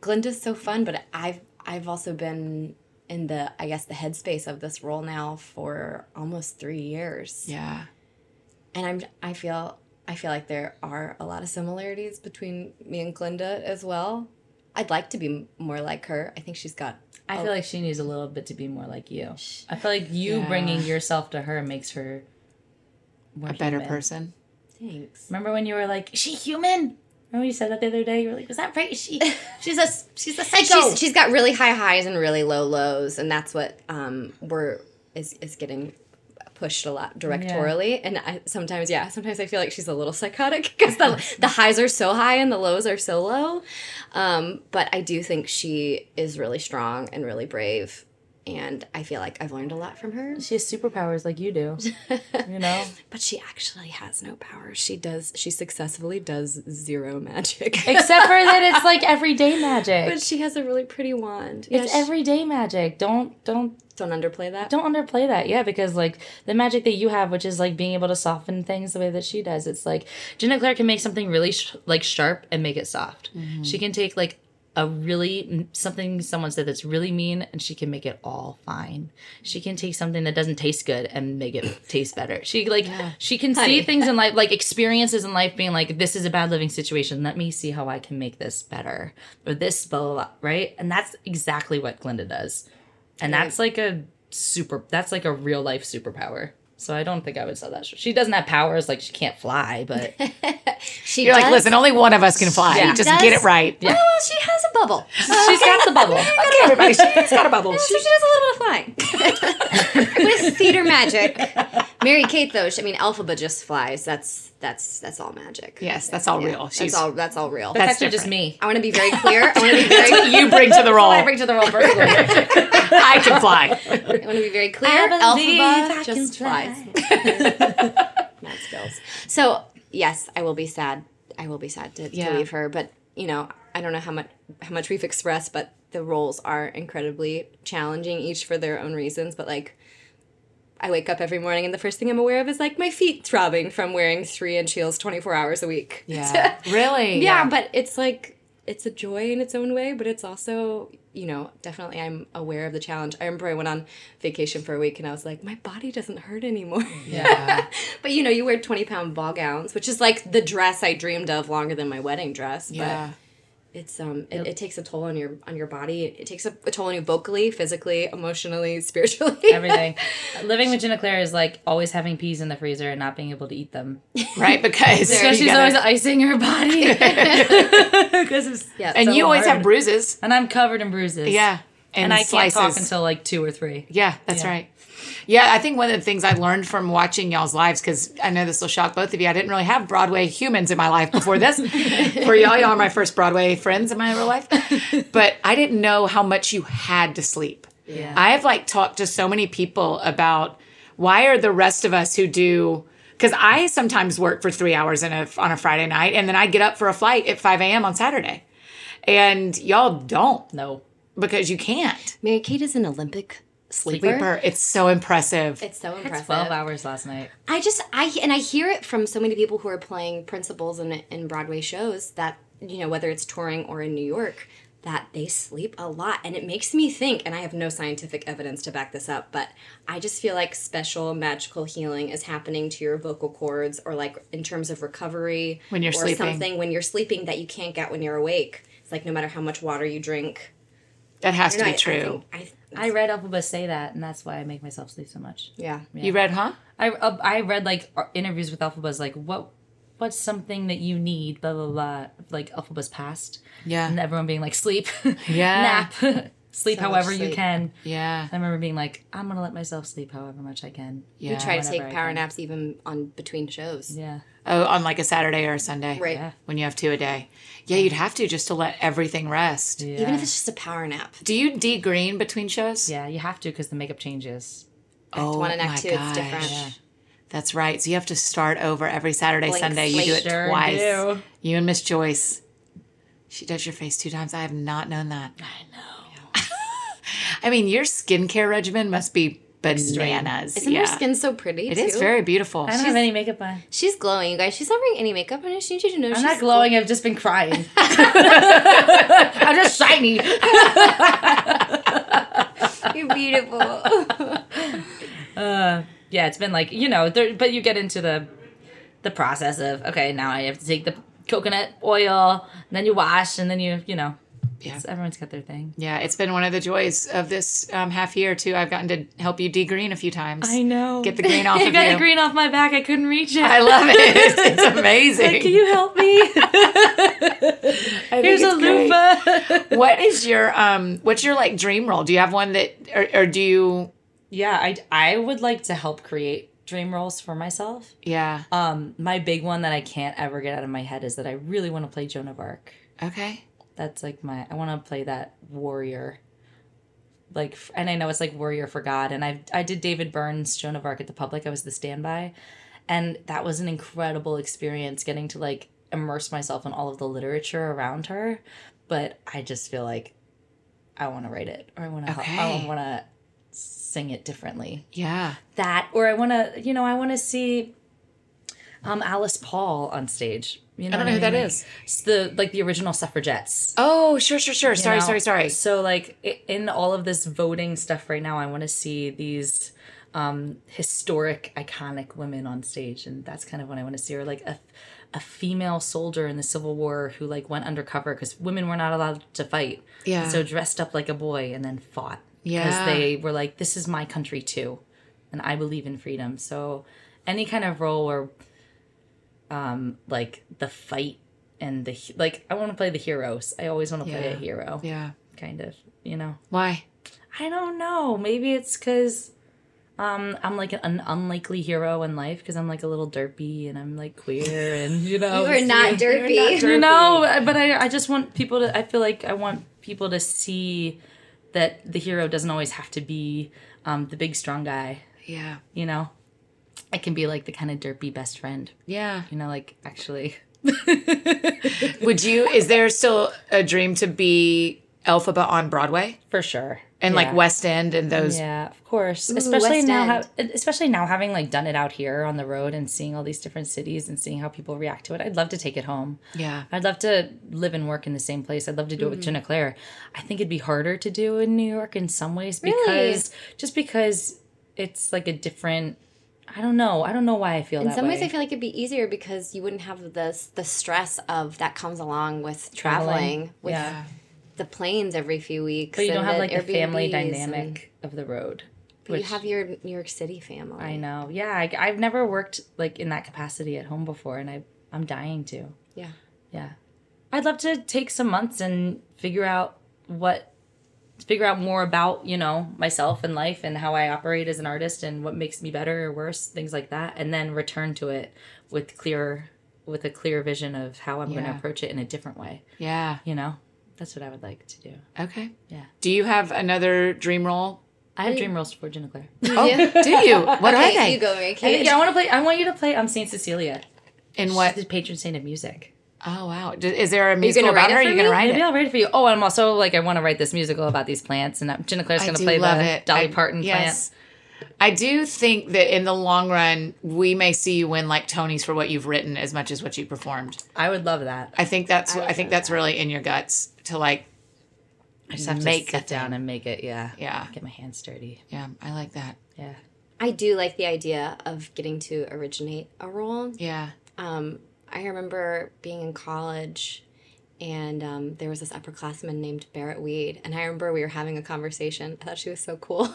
Glinda's so fun, but I've also been in the, I guess, the headspace of this role now for almost 3 years. Yeah. And I feel like there are a lot of similarities between me and Glinda as well. I'd like to be more like her. I think she's got... I feel like she needs a little bit to be more like you. I feel like you bringing yourself to her makes her more a human. Better person. Thanks. Remember when you were like, is she human? Remember you said that the other day? You were like, is that right? She's a psycho. She's got really high highs and really low lows, and that's what is getting pushed a lot directorially. Yeah. And sometimes I feel like she's a little psychotic because the highs are so high and the lows are so low. But I do think she is really strong and really brave. And I feel like I've learned a lot from her. She has superpowers like you do, you know? But she actually has no powers. She successfully does zero magic. Except for that it's like everyday magic. But she has a really pretty wand. It's everyday magic. Don't underplay that. Don't underplay that, yeah, because, like, the magic that you have, which is, like, being able to soften things the way that she does, it's like, Ginna Claire can make something really, sharp and make it soft. Mm-hmm. She can take, like, someone said that's really mean, and she can make it all fine. She can take something that doesn't taste good and make it taste better. She can see things in life, like experiences in life, being like, this is a bad living situation. Let me see how I can make this better, or this blah blah blah, right? And that's exactly what Glinda does, and that's like a real life superpower. So I don't think I would sell that. She doesn't have powers, like she can't fly, but you're like, listen, only one of us can fly. Yeah. Just get it right. Yeah. Well, she has a bubble. She's got the bubble. Okay, everybody, she's got a bubble. So she does a little bit of flying with theater magic. Mary Kate, though, Elphaba just flies. That's all magic. Yes, that's all real. That's all real. That's actually just me. I want to be very clear. That's what you bring to the role. I bring to the role personally. I can fly. I want to be very clear. Elphaba just flies. Mad skills. So yes, I will be sad. To leave her. But I don't know how much we've expressed, but the roles are incredibly challenging, each for their own reasons. But like, I wake up every morning and the first thing I'm aware of is like my feet throbbing from wearing 3-inch heels 24 hours a week. Yeah. Really? Yeah, but it's like, it's a joy in its own way, but it's also, definitely I'm aware of the challenge. I remember I went on vacation for a week and I was like, my body doesn't hurt anymore. Yeah. But you wear 20-pound ball gowns, which is like the dress I dreamed of longer than my wedding dress. Yeah. But it's it takes a toll on your body. It takes a toll on you vocally, physically, emotionally, spiritually. Everything. Living with Ginna Claire is like always having peas in the freezer and not being able to eat them. Right, because so she's always icing her body. And so you always have bruises. And I'm covered in bruises. Yeah. And I can't talk until like 2 or 3. Yeah, that's right. Yeah, I think one of the things I learned from watching y'all's lives, because I know this will shock both of you, I didn't really have Broadway humans in my life before this. For y'all are my first Broadway friends in my real life. But I didn't know how much you had to sleep. Yeah. I have talked to so many people about why are the rest of us who do... Because I sometimes work for 3 hours on a Friday night, and then I get up for a flight at 5 a.m. on Saturday. And y'all don't. No. Because you can't. Mary Kate is an Olympic sleeper. It's so impressive. I had 12 hours last night. I hear it from so many people who are playing principals in Broadway shows that, whether it's touring or in New York, that they sleep a lot. And it makes me think, and I have no scientific evidence to back this up, but I just feel like special magical healing is happening to your vocal cords or like in terms of recovery. When you're sleeping. Or something when you're sleeping that you can't get when you're awake. It's like no matter how much water you drink. That has to be true. I read Elphaba say that, and that's why I make myself sleep so much. Yeah. You read, huh? I read, interviews with Elphaba's, what's something that you need, blah, blah, blah, like Elphaba's past. Yeah. And everyone being like, sleep. Yeah. Nap. Sleep so however you can. Yeah. I remember being like, I'm going to let myself sleep however much I can. Yeah. We try to take power naps even on between shows. Yeah. Oh, on like a Saturday or a Sunday. Right. Yeah. When you have 2 a day. Yeah, you'd have to just to let everything rest. Yeah. Even if it's just a power nap. Do you de-green between shows? Yeah, you have to because the makeup changes. Act 1 and Act 2, it's different. Yeah. That's right. So you have to start over every Saturday, Sunday. You do it twice. Do. You and Miss Joyce. She does your face 2 times. I have not known that. I know. Yeah. Your skincare regimen must be... bananas. Isn't her skin so pretty, It is very beautiful. I don't have any makeup on. She's glowing, you guys. She's not wearing any makeup on. I just need you to know she's not glowing. I've just been crying. I'm just shiny. You're beautiful. Yeah, it's been like, but you get into the process of, okay, now I have to take the coconut oil, and then you wash, and then you Yeah. Everyone's got their thing. Yeah, it's been one of the joys of this half year, too. I've gotten to help you degreen a few times. I know. Get the green off of you. I got the green off my back. I couldn't reach it. I love it. It's amazing. Like, can you help me? Here's a loofah. What is your, what's your, like, dream role? Do you have one that, or do you? Yeah, I would like to help create dream roles for myself. Yeah. My big one that I can't ever get out of my head is that I really want to play Joan of Arc. Okay. That's like I want to play that warrior. Like, and I know it's like warrior for God. And I did David Byrne's Joan of Arc at the Public. I was the standby. And that was an incredible experience getting to like immerse myself in all of the literature around her. But I just feel like I want to write it, or I want to help. I want to sing it differently. Yeah. That, or I want to, you know, I want to see Alice Paul on stage. You know I don't know who that is. It's the original suffragettes. Oh, sure. Sorry. So like in all of this voting stuff right now, I want to see these historic, iconic women on stage, and that's kind of what I want to see. Or like a female soldier in the Civil War who like went undercover because women were not allowed to fight. Yeah. And so dressed up like a boy and then fought. Yeah. Because they were like, this is my country too, and I believe in freedom. So any kind of role where like the fight and the I want to play the heroes. I always want to play a hero. Yeah, kind of. You know why? I don't know. Maybe it's because I'm like an unlikely hero in life because I'm like a little derpy and I'm like queer and you know. You are not derpy. You know, but I just want people to. I feel like I want people to see that the hero doesn't always have to be the big strong guy. Yeah, you know. I can be like the kind of derpy best friend. Yeah. You know, like actually. Is there still a dream to be Elphaba on Broadway? For sure. And like West End and those. Yeah, of course. Ooh, especially now having like done it out here on the road and seeing all these different cities and seeing how people react to it. I'd love to take it home. Yeah. I'd love to live and work in the same place. I'd love to do it with Ginna Claire. I think it'd be harder to do in New York in some ways because it's like a different. I don't know. I don't know why I feel that way. In some ways, I feel like it'd be easier because you wouldn't have the stress of that comes along with traveling with the planes every few weeks. But you don't have like the family dynamic of the road. But you have your New York City family. I know. Yeah, I've never worked like in that capacity at home before, and I'm dying to. Yeah. Yeah. I'd love to take some months and figure out more about, you know, myself and life and how I operate as an artist and what makes me better or worse, things like that, and then return to it with a clear vision of how I'm going to approach it in a different way. Yeah. You know, that's what I would like to do. Okay. Yeah. Do you have another dream role? I have dream roles for Ginna Claire. Oh, do you? What are they? You go, Mary Kate. Yeah, I want you to play Saint Cecilia. In what? She's the patron saint of music. Oh, wow. Is there a musical about her? Are you going to write it? Maybe I'll write it for you. Oh, and I'm also like, I want to write this musical about these plants, and Ginna Claire's going to play the Dolly Parton plant. I do think that in the long run, we may see you win like Tony's for what you've written as much as what you performed. I would love that. I think that's really in your guts to like I just have make to sit down and make it, yeah. Yeah. Get my hands dirty. Yeah, I like that. Yeah. I do like the idea of getting to originate a role. Yeah. I remember being in college, and there was this upperclassman named Barrett Weed, and I remember we were having a conversation. I thought she was so cool.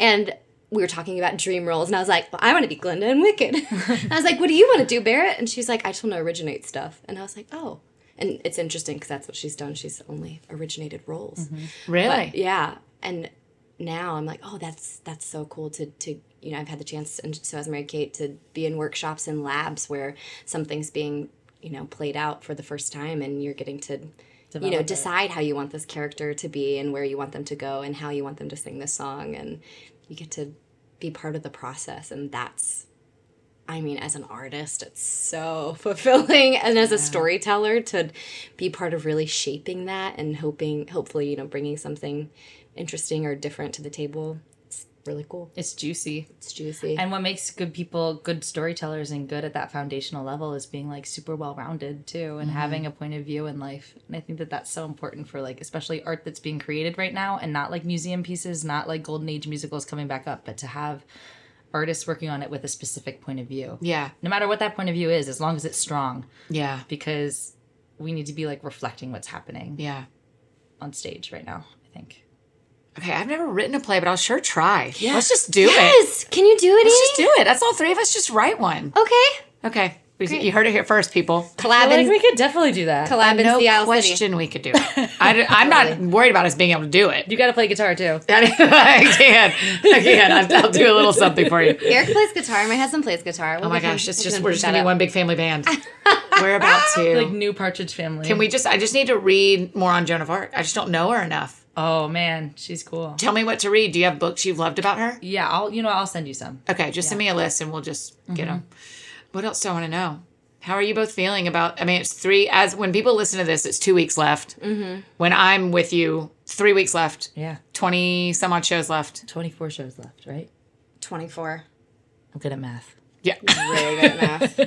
And we were talking about dream roles, and I was like, well, I want to be Glinda and Wicked. And I was like, what do you want to do, Barrett? And she's like, I just want to originate stuff. And I was like, oh. And it's interesting because that's what she's done. She's only originated roles. Mm-hmm. Really? But, yeah. And now I'm like, oh, that's so cool to you know, I've had the chance, and so has Mary Kate, to be in workshops and labs where something's being, you know, played out for the first time, and you're getting to, you know, decide how you want this character to be and where you want them to go and how you want them to sing this song, and you get to be part of the process, and that's, I mean, as an artist, it's so fulfilling, and as a storyteller, to be part of really shaping that and hopefully, you know, bringing something interesting or different to the table. Really cool. It's juicy. And what makes good people good storytellers and good at that foundational level is being like super well-rounded too, and having a point of view in life. And I think that that's so important for like especially art that's being created right now, and not like museum pieces, not like golden age musicals coming back up, but to have artists working on it with a specific point of view. Yeah. No matter what that point of view is, as long as it's strong. Yeah. Because we need to be like reflecting what's happening. Yeah. on stage right now, I think. Okay, I've never written a play, but I'll sure try. Yeah. Let's just do it. Yes! Can you do it, Annie? Let's just do it. That's all three of us. Just write one. Okay. Okay. Great. You heard it here first, people. Collab. I feel like we could definitely do that. Collab in Seattle City. No question we could do it. I'm not worried about us being able to do it. You got to play guitar, too. I can. I'll do a little something for you. Eric plays guitar. My husband plays guitar. We'll we're just going to be one big family band. We're about to. Like new Partridge Family. Can we just, I just need to read more on Joan of Arc. I just don't know her enough. Oh, man. She's cool. Tell me what to read. Do you have books you've loved about her? Yeah. I'll send you some. Okay. Just send me a list and we'll just get them. What else do I want to know? How are you both feeling about, I mean, it's three, as when people listen to this, it's 2 weeks left. Mm-hmm. When I'm with you, 3 weeks left. Yeah. 20 some odd shows left. 24 shows left, right? 24. I'm good at math. Yeah. Really good at math.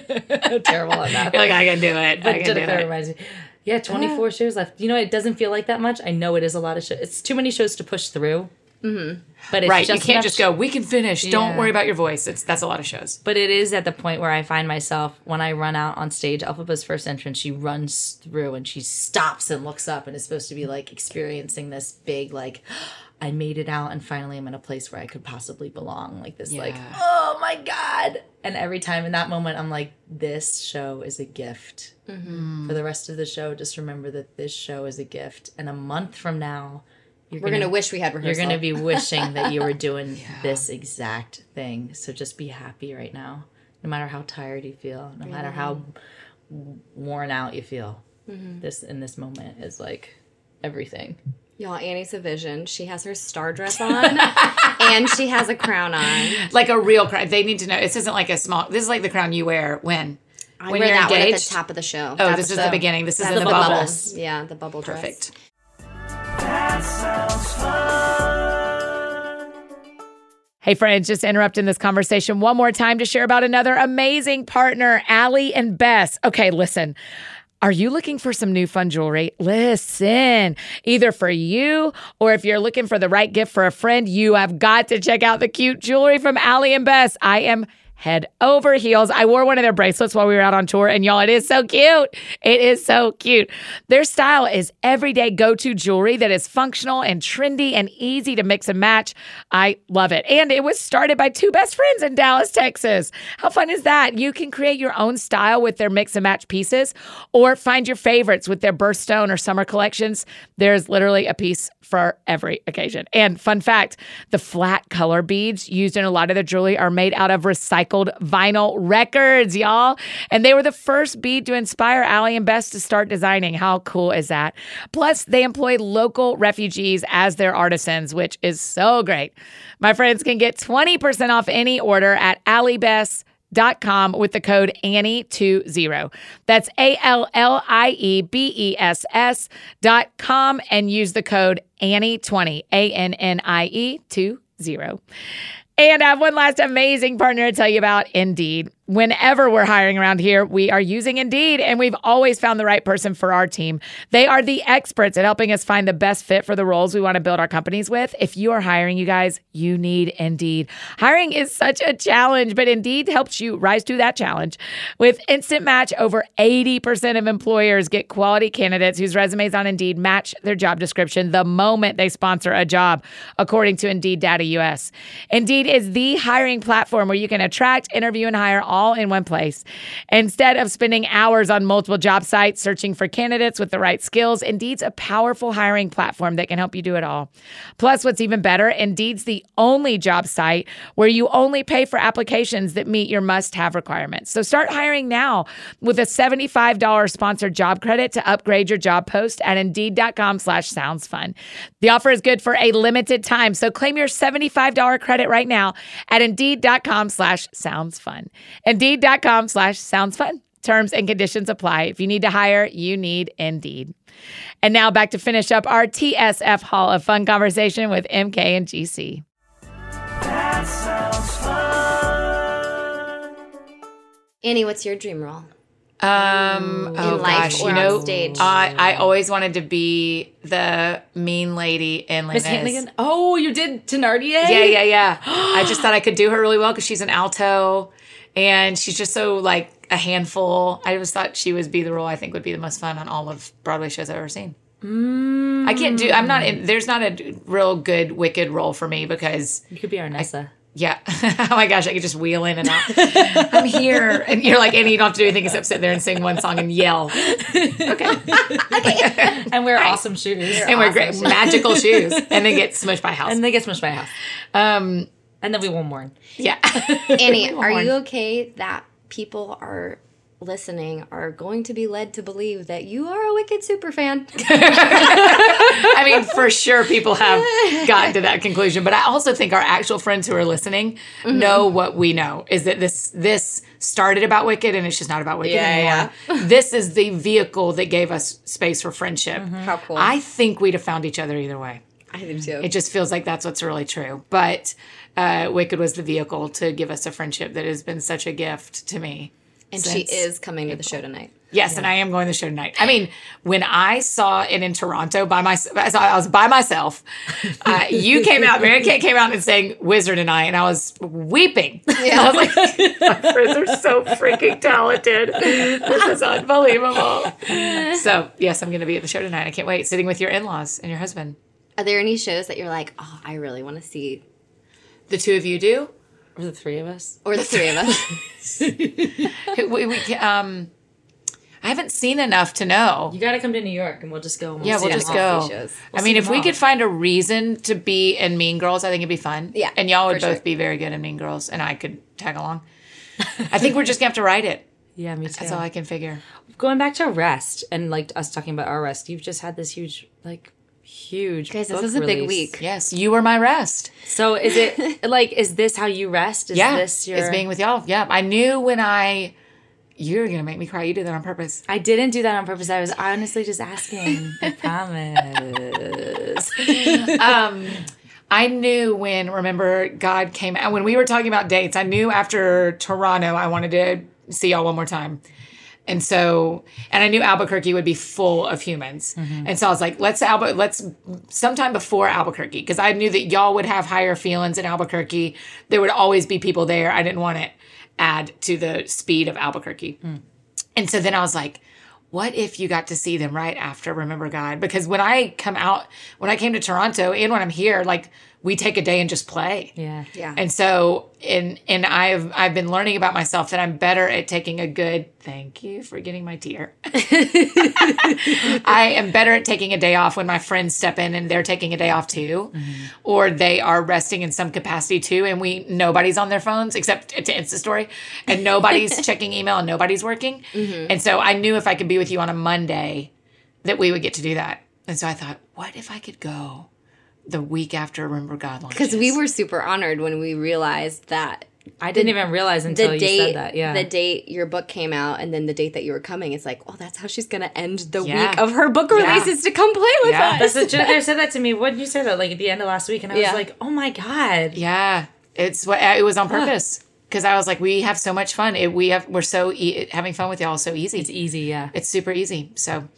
I'm terrible at math. You're like, I can do it. I can do it. Reminds me. Yeah, 24 shows left. You know, it doesn't feel like that much. I know it is a lot of shows. It's too many shows to push through. Mm-hmm. But it's right, you can't just go, we can finish. Yeah. Don't worry about your voice. That's a lot of shows. But it is at the point where I find myself, when I run out on stage, Elphaba's first entrance, she runs through and she stops and looks up and is supposed to be like experiencing this big, like, I made it out and finally I'm in a place where I could possibly belong. Like this, like, oh my God. And every time in that moment, I'm like, this show is a gift. Mm-hmm. For the rest of the show, just remember that this show is a gift. And a month from now, we're going to wish we had rehearsal. You're going to be wishing that you were doing this exact thing. So just be happy right now, no matter how tired you feel, no matter how worn out you feel. Mm-hmm. This in this moment is like everything. Y'all, Annie's a vision. She has her star dress on, and she has a crown on. Like a real crown. They need to know. This isn't like a small. This is like the crown you wear when. I when wear you're that engaged. One at the top of the show. Oh, this is the beginning. This is in the bubbles. Yeah, the bubble dress. Perfect. That sounds fun. Hey friends, just interrupting this conversation one more time to share about another amazing partner, Allie and Bess. Okay, listen. Are you looking for some new fun jewelry? Listen, either for you or if you're looking for the right gift for a friend, you have got to check out the cute jewelry from Allie and Bess. I am head over heels. I wore one of their bracelets while we were out on tour, and y'all, it is so cute. It is so cute. Their style is everyday go-to jewelry that is functional and trendy and easy to mix and match. I love it. And it was started by two best friends in Dallas, Texas. How fun is that? You can create your own style with their mix and match pieces or find your favorites with their birthstone or summer collections. There's literally a piece for every occasion. And fun fact, the flat color beads used in a lot of their jewelry are made out of recycled vinyl records, y'all. And they were the first bead to inspire Allie and Bess to start designing. How cool is that? Plus, they employ local refugees as their artisans, which is so great. My friends can get 20% off any order at AllieBess.com with the code Annie20. That's AllieBess.com and use the code Annie20, ANNIE20. And I have one last amazing partner to tell you about, Indeed. Whenever we're hiring around here, we are using Indeed, and we've always found the right person for our team. They are the experts at helping us find the best fit for the roles we want to build our companies with. If you are hiring, you guys, you need Indeed. Hiring is such a challenge, but Indeed helps you rise to that challenge. With Instant Match, over 80% of employers get quality candidates whose resumes on Indeed match their job description the moment they sponsor a job, according to Indeed Data US. Indeed is the hiring platform where you can attract, interview, and hire all in one place. Instead of spending hours on multiple job sites searching for candidates with the right skills, Indeed's a powerful hiring platform that can help you do it all. Plus, what's even better, Indeed's the only job site where you only pay for applications that meet your must-have requirements. So start hiring now with a $75 sponsored job credit to upgrade your job post at Indeed.com/soundsfun. The offer is good for a limited time, so claim your $75 credit right now at Indeed.com/soundsfun. Indeed.com/soundsfun. Terms and conditions apply. If you need to hire, you need Indeed. And now back to finish up our TSF Hall of Fun conversation with MK and GC. That sounds fun. Annie, what's your dream role? In life or on stage? I always wanted to be the mean lady in Miss Hannigan. Oh, you did Tenardier? Yeah. I just thought I could do her really well because she's an alto. And she's just so, like, a handful. I just thought she would be the role I think would be the most fun on all of Broadway shows I've ever seen. Mm. I can't do. I'm not. There's not a real good Wicked role for me because you could be Arnessa. Yeah. Oh my gosh, I could just wheel in and out. I'm here, and you're like, and you don't have to do anything except sit there and sing one song and yell. Okay. And wear awesome shoes. And wear great magical shoes, and then get smushed by a house. And then we won't mourn. Yeah. Annie, are you okay that people are listening are going to be led to believe that you are a Wicked superfan? I mean, for sure people have gotten to that conclusion, but I also think our actual friends who are listening know what we know, is that this started about Wicked and it's just not about Wicked anymore. Yeah. This is the vehicle that gave us space for friendship. Mm-hmm. How cool. I think we'd have found each other either way. I do too. It just feels like that's what's really true. But Wicked was the vehicle to give us a friendship that has been such a gift to me. And she is coming to the show tonight. Yes, yeah. And I am going to the show tonight. I mean, when I saw it in Toronto by myself, I was by myself. You came out, Mary Kate came out and sang Wizard and I, and I was weeping. Yeah. I was like, my friends are so freaking talented. This is unbelievable. So, yes, I'm going to be at the show tonight. I can't wait. Sitting with your in-laws and your husband. Are there any shows that you're like, oh, I really want to see? The two of you do? Or the three of us. I haven't seen enough to know. You got to come to New York and we'll just go. And we'll just go. I mean, if we could find a reason to be in Mean Girls, I think it'd be fun. Yeah. And y'all would both be very good in Mean Girls and I could tag along. I think we're just going to have to write it. Yeah, me too. That's all I can figure. Going back to rest and like us talking about our rest, you've just had this huge guys, this is a big week. Yes, you were my rest. So is it like, is this how you rest? Is this your... It's being with y'all. Yeah. I knew when you're going to make me cry. You did that on purpose. I didn't do that on purpose. I was honestly just asking. I promise. I knew when, remember, God came out. When we were talking about dates, I knew after Toronto, I wanted to see y'all one more time. And so, and I knew Albuquerque would be full of humans. Mm-hmm. And so I was like, let's sometime before Albuquerque, because I knew that y'all would have higher feelings in Albuquerque. There would always be people there. I didn't want to add to the speed of Albuquerque. Mm. And so then I was like, what if you got to see them right after Remember God? Because when I came to Toronto and when I'm here, like, we take a day and just play. Yeah. Yeah. And so, and I've been learning about myself that I'm better at taking a good, thank you for getting my tear. I am better at taking a day off when my friends step in and they're taking a day off too, or they are resting in some capacity too. And nobody's on their phones except to Insta story and nobody's checking email and nobody's working. Mm-hmm. And so I knew if I could be with you on a Monday that we would get to do that. And so I thought, what if I could go the week after Remember God launches? Because we were super honored when we realized that. I didn't even realize until you said that. Yeah. The date your book came out and then the date that you were coming. It's like, oh, that's how she's going to end the week of her book releases to come play with us. That's the joke. They said that to me. What did you say that? Like at the end of last week. And I was like, oh my God. Yeah. It was on purpose. Because I was like, we have so much fun. Having fun with y'all is so easy. It's easy. Yeah. It's super easy. So.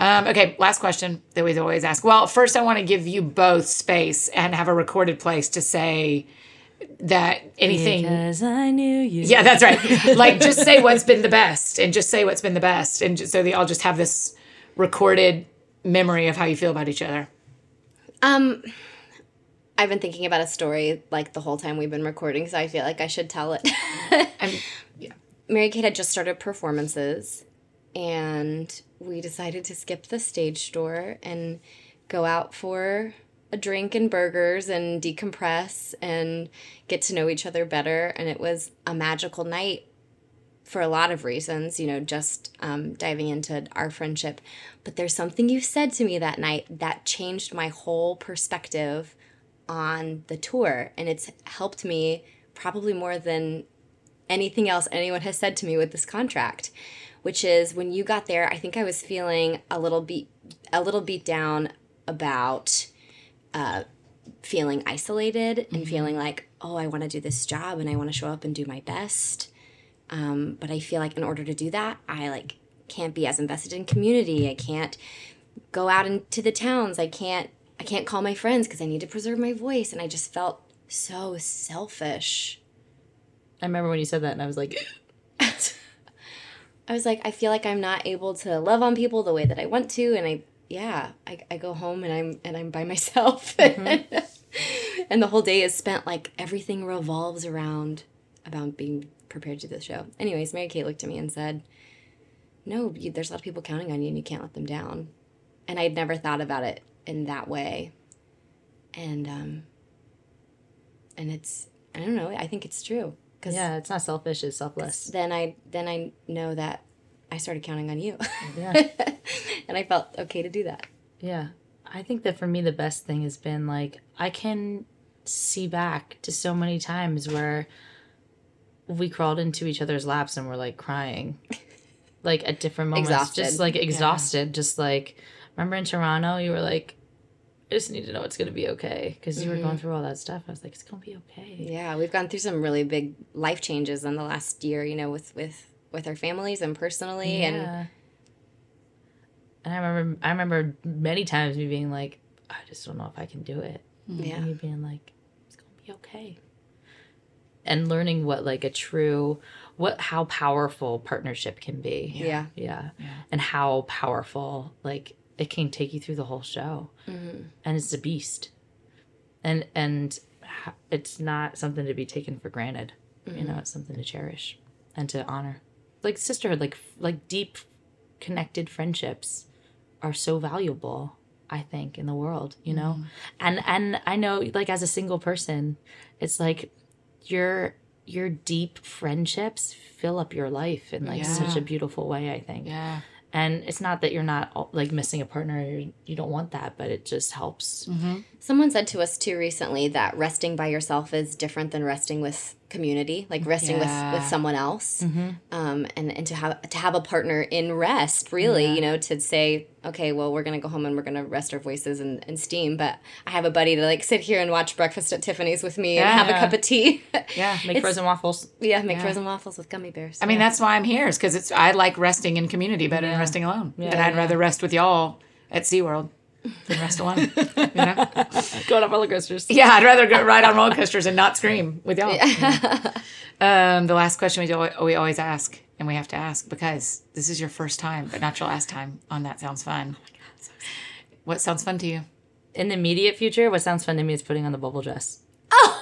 Okay, last question that we always ask. Well, first I want to give you both space and have a recorded place to say that anything. Because I knew you. Yeah, that's right. Like, just say what's been the best and just say what's been the best. And so they all just have this recorded memory of how you feel about each other. I've been thinking about a story, like, the whole time we've been recording, so I feel like I should tell it. Mary Kate had just started performances, and we decided to skip the stage door and go out for a drink and burgers and decompress and get to know each other better. And it was a magical night for a lot of reasons, you know, just diving into our friendship. But there's something you said to me that night that changed my whole perspective on the tour. And it's helped me probably more than anything else anyone has said to me with this contract, which is when you got there, I think I was feeling a little beat down about feeling isolated and feeling like, oh, I want to do this job and I want to show up and do my best. But I feel like in order to do that, I like can't be as invested in community. I can't go out into the towns. I can't call my friends because I need to preserve my voice. And I just felt so selfish. I remember when you said that and I was like... I feel like I'm not able to love on people the way that I want to, and I yeah, I go home and I'm by myself. Mm-hmm. And the whole day is spent, like, everything revolves around being prepared to do the show. Anyways, Mary Kate looked at me and said, no, there's a lot of people counting on you and you can't let them down. And I'd never thought about it in that way. And it's, I don't know, I think it's true. 'Cause yeah, it's not selfish, it's selfless. Then I know that I started counting on you. Yeah. And I felt okay to do that. Yeah. I think that for me, the best thing has been, like, I can see back to so many times where we crawled into each other's laps and were, like, crying. Like, at different moments. Exhausted. Just, like, exhausted. Yeah. Just, like, remember in Toronto, you were, like, I just need to know it's going to be okay. Because you were going through all that stuff. I was like, it's going to be okay. Yeah, we've gone through some really big life changes in the last year, you know, with our families and personally. Yeah. And I remember many times me being like, I just don't know if I can do it. Yeah. And you being like, it's going to be okay. And learning what, like, how powerful partnership can be. Yeah. Yeah. Yeah. And how powerful, like, it can take you through the whole show. Mm-hmm. And it's a beast. And it's not something to be taken for granted. Mm-hmm. You know, it's something to cherish and to honor. Like, sisterhood, like deep connected friendships are so valuable, I think, in the world, you know? Mm-hmm. And I know, like, as a single person, it's like your deep friendships fill up your life in, like, such a beautiful way, I think. Yeah. And it's not that you're not, like, missing a partner, you don't want that, but it just helps. Mm-hmm. Someone said to us, too, recently that resting by yourself is different than resting with community, like resting with someone else. Mm-hmm. And to have a partner in rest, really, you know, to say, okay, well, we're going to go home and we're going to rest our voices and steam, but I have a buddy to, like, sit here and watch Breakfast at Tiffany's with me and have a cup of tea. Yeah, make frozen waffles. Yeah, make frozen waffles with gummy bears. I mean, that's why I'm here, is because I like resting in community better than resting alone. Yeah, and I'd rather rest with y'all at SeaWorld than rest alone. You know? Going on roller coasters. Yeah, I'd rather go ride on roller coasters and not scream with y'all. Yeah. The last question we always ask, and we have to ask because this is your first time, but not your last time on That Sounds Fun. Oh my God, so excited. What sounds fun to you? In the immediate future, what sounds fun to me is putting on the bubble dress. Oh!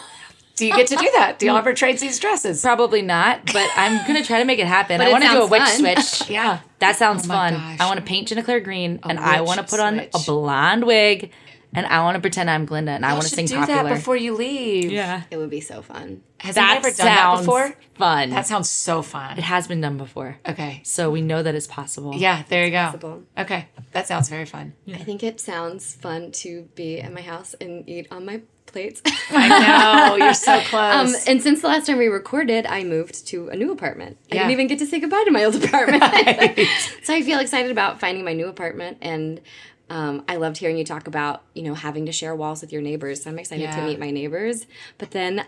Do you get to do that? Do y'all ever trade these dresses? Probably not, but I'm going to try to make it happen. I want to do a witch switch. Yeah. That sounds fun. Gosh. I want to paint Ginna Claire green, and I want to put on a blonde wig, and I want to pretend I'm Glinda, and I want to sing Popular. Do that before you leave. Yeah. It would be so fun. Has anyone ever done that before? Fun. That sounds so fun. It has been done before. Okay. So we know that it's possible. Yeah, there you go. Possible. Okay. That sounds very fun. Yeah. I think it sounds fun to be at my house and eat on my plates. I know, you're so close. And since the last time we recorded, I moved to a new apartment. I didn't even get to say goodbye to my old apartment. Right. So I feel excited about finding my new apartment, and I loved hearing you talk about, you know, having to share walls with your neighbors. So I'm excited to meet my neighbors. But then,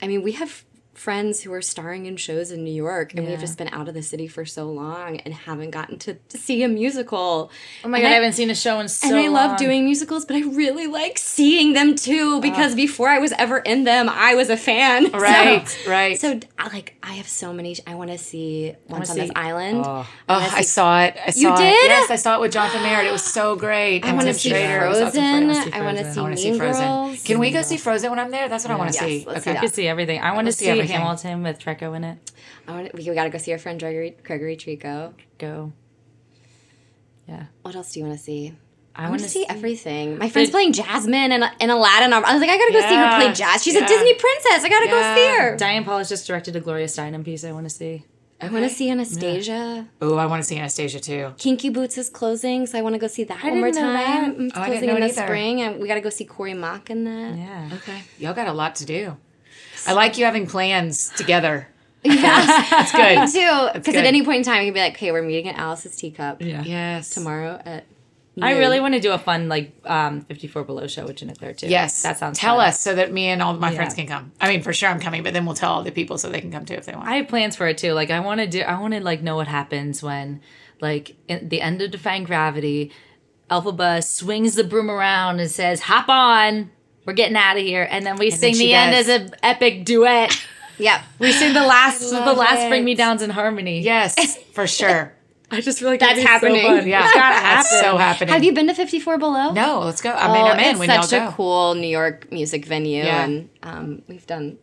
I mean, we have friends who are starring in shows in New York, and we've just been out of the city for so long and haven't gotten to see a musical. Oh my God, I haven't seen a show in so long. And I love doing musicals, but I really like seeing them too, because before I was ever in them, I was a fan. Right, right. So, like, I have so many. I want to see Once on This Island. I saw it. You did? Yes, I saw it with Jonathan Merritt. It was so great. I want to see Frozen. I want to see Mean Girls. Can we go see Frozen when I'm there? That's what I want to see. Okay, I can see everything. I want to see everything. Hamilton with Treco in it. We got to go see our friend Gregory Treco. Go. Yeah. What else do you want to see? I want to see everything. My friend's playing Jasmine and Aladdin. I was like, I got to go see her play jazz. She's a Disney princess. I got to go see her. Diane Paul has just directed a Gloria Steinem piece I want to see. I want to see Anastasia. Yeah. Oh, I want to see Anastasia, too. Kinky Boots is closing, so I want to go see that one more time. It's closing in the spring, and we got to go see Cory Mach in that. Yeah. Okay. Y'all got a lot to do. I like you having plans together. Yeah. That's good. Me too. Because at any point in time, you can be like, okay, we're meeting at Alice's Teacup. Yeah. Yes. Tomorrow at noon. I really want to do a fun, like, 54 Below show with Ginna Claire, too. Yes. That sounds Tell fun. Us so that me and all my friends can come. I mean, for sure I'm coming, but then we'll tell all the people so they can come, too, if they want. I have plans for it, too. Like, I want to, like, know what happens when, like, in the end of Defying Gravity, Elphaba swings the broom around and says, hop on. We're getting out of here, and then we sing the end as an epic duet. Yep, we sing the last "Bring Me Down's" in harmony. Yes, for sure. I just feel like that's happening. So fun. Yeah, it's gotta happen. That's so happening. Have you been to 54 Below? No, let's go. I'm in. When y'all go. It's such a cool New York music venue, and we've done.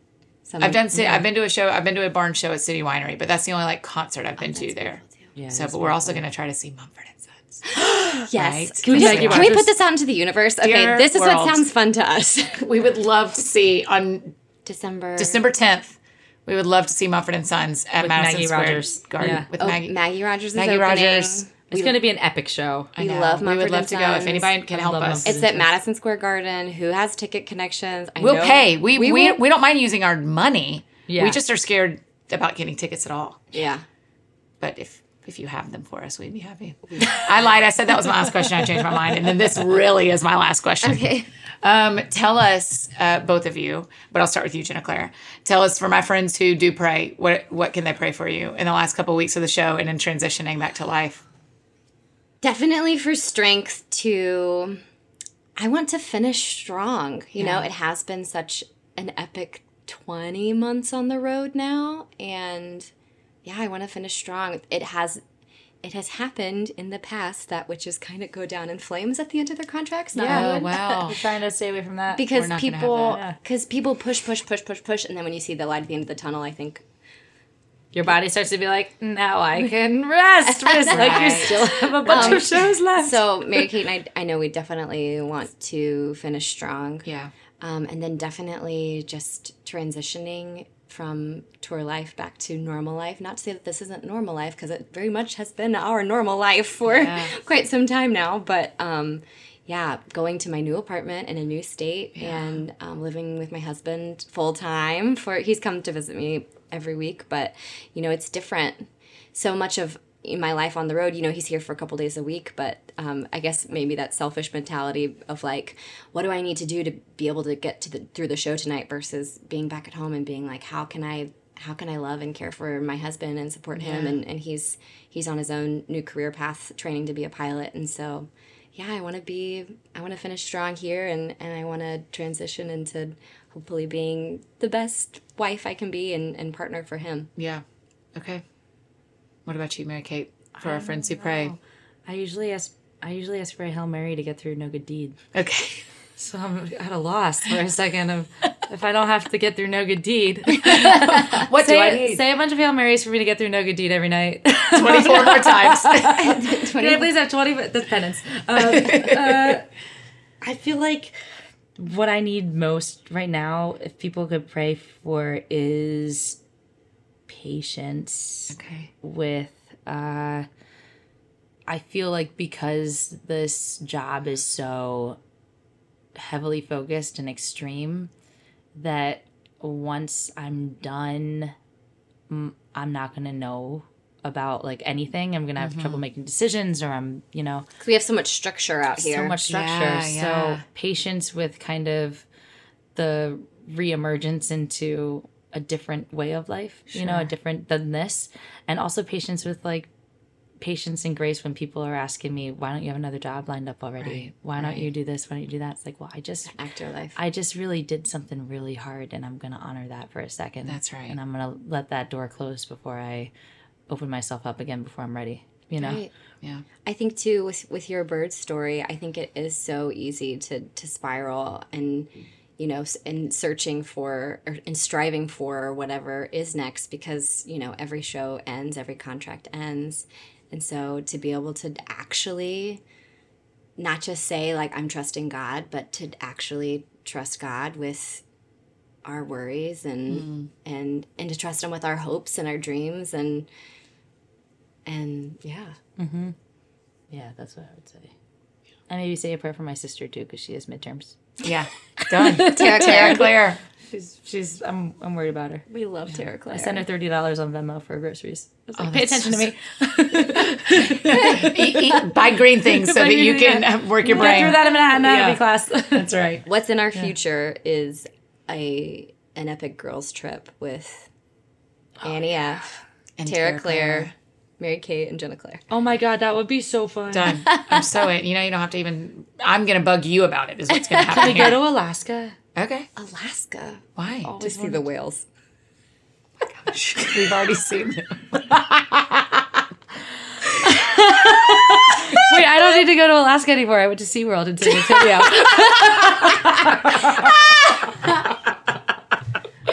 I've been to a show. I've been to a barn show at City Winery, but that's the only like concert I've been to there. Yeah, so, but we're also going to try to see Mumford and Sons. Yes. Right? Can we put this out into the universe? Okay, this is what sounds fun to us. We would love to see on December 10th. We would love to see Mumford and Sons at Madison Square Garden with Maggie. Maggie Rogers is opening. It's going to be an epic show. I love Mumford and Sons. We would love to go if anybody can help us. It's at Madison Square Garden. Who has ticket connections? We'll pay. We don't mind using our money. Yeah. We just are scared about getting tickets at all. Yeah. But if you have them for us, we'd be happy. I lied. I said that was my last question. I changed my mind. And then this really is my last question. Okay. Tell us, both of you, but I'll start with you, Ginna Claire. Tell us, for my friends who do pray, what can they pray for you in the last couple of weeks of the show and in transitioning back to life? Definitely for strength I want to finish strong. You know, it has been such an epic 20 months on the road now. And I want to finish strong. It has happened in the past that witches kind of go down in flames at the end of their contracts. Oh, wow. We're trying to stay away from that. Because people push. And then when you see the light at the end of the tunnel, I think your body starts to be like, now I can rest. Like you still have a bunch of shows left. So Mary Kate and I know we definitely want to finish strong. Yeah. And then definitely just transitioning from tour life back to normal life. Not to say that this isn't normal life, because it very much has been our normal life for quite some time now. But going to my new apartment in a new state and living with my husband full time. He's come to visit me every week, but it's different. So much of my life on the road, he's here for a couple days a week, but I guess maybe that selfish mentality of like, what do I need to do to be able to get to through the show tonight versus being back at home and being like, how can I love and care for my husband and support him, and he's on his own new career path, training to be a pilot, and so I want to finish strong here, and I want to transition into hopefully being the best wife I can be and partner for him. Yeah. Okay. What about you, Mary Kate? For our friends who pray, I usually ask for a Hail Mary to get through no good deed. Okay, so I'm at a loss for a second of if I don't have to get through no good deed. What do I need? Say a bunch of Hail Marys for me to get through no good deed every night. 24 more times. Can I please have 20? That's penance. I feel like what I need most right now, if people could pray for, is patience with I feel like because this job is so heavily focused and extreme that once I'm done, I'm not going to know about like anything. I'm going to have trouble making decisions, or I'm. Because we have so much structure out here. So much structure. So patience with kind of the reemergence into a different way of life, a different than this. And also patience and grace when people are asking me, why don't you have another job lined up already? Right, why don't you do this? Why don't you do that? It's like, well, actor life. I just really did something really hard, and I'm going to honor that for a second. That's right. And I'm going to let that door close before I open myself up again before I'm ready, Right. Yeah. I think too, with your bird story, I think it is so easy to spiral and, and searching for and striving for whatever is next, because, every show ends, every contract ends. And so to be able to actually not just say, like, I'm trusting God, but to actually trust God with our worries and to trust Him with our hopes and our dreams and. Mm-hmm. Yeah, that's what I would say. Yeah. And maybe say a prayer for my sister, too, because she has midterms. Yeah, done. Tara Claire. She's. I'm worried about her. We love Tara Claire. I sent her $30 on Venmo for her groceries. I was like, pay attention to me. eat, buy green things so that you can work your brain. Go through that in an anatomy class. That's right. What's in our future is an epic girls trip with Annie F. and Tara Claire, Mary Kate, and Ginna Claire. Oh my God, that would be so fun. Done. I'm so in. You don't have to even. I'm going to bug you about it, is what's going to happen. Can we go to Alaska? Okay. Alaska? Why? To see the whales. Oh my gosh. We've already seen them. go to Alaska anymore. I went to SeaWorld in San Antonio.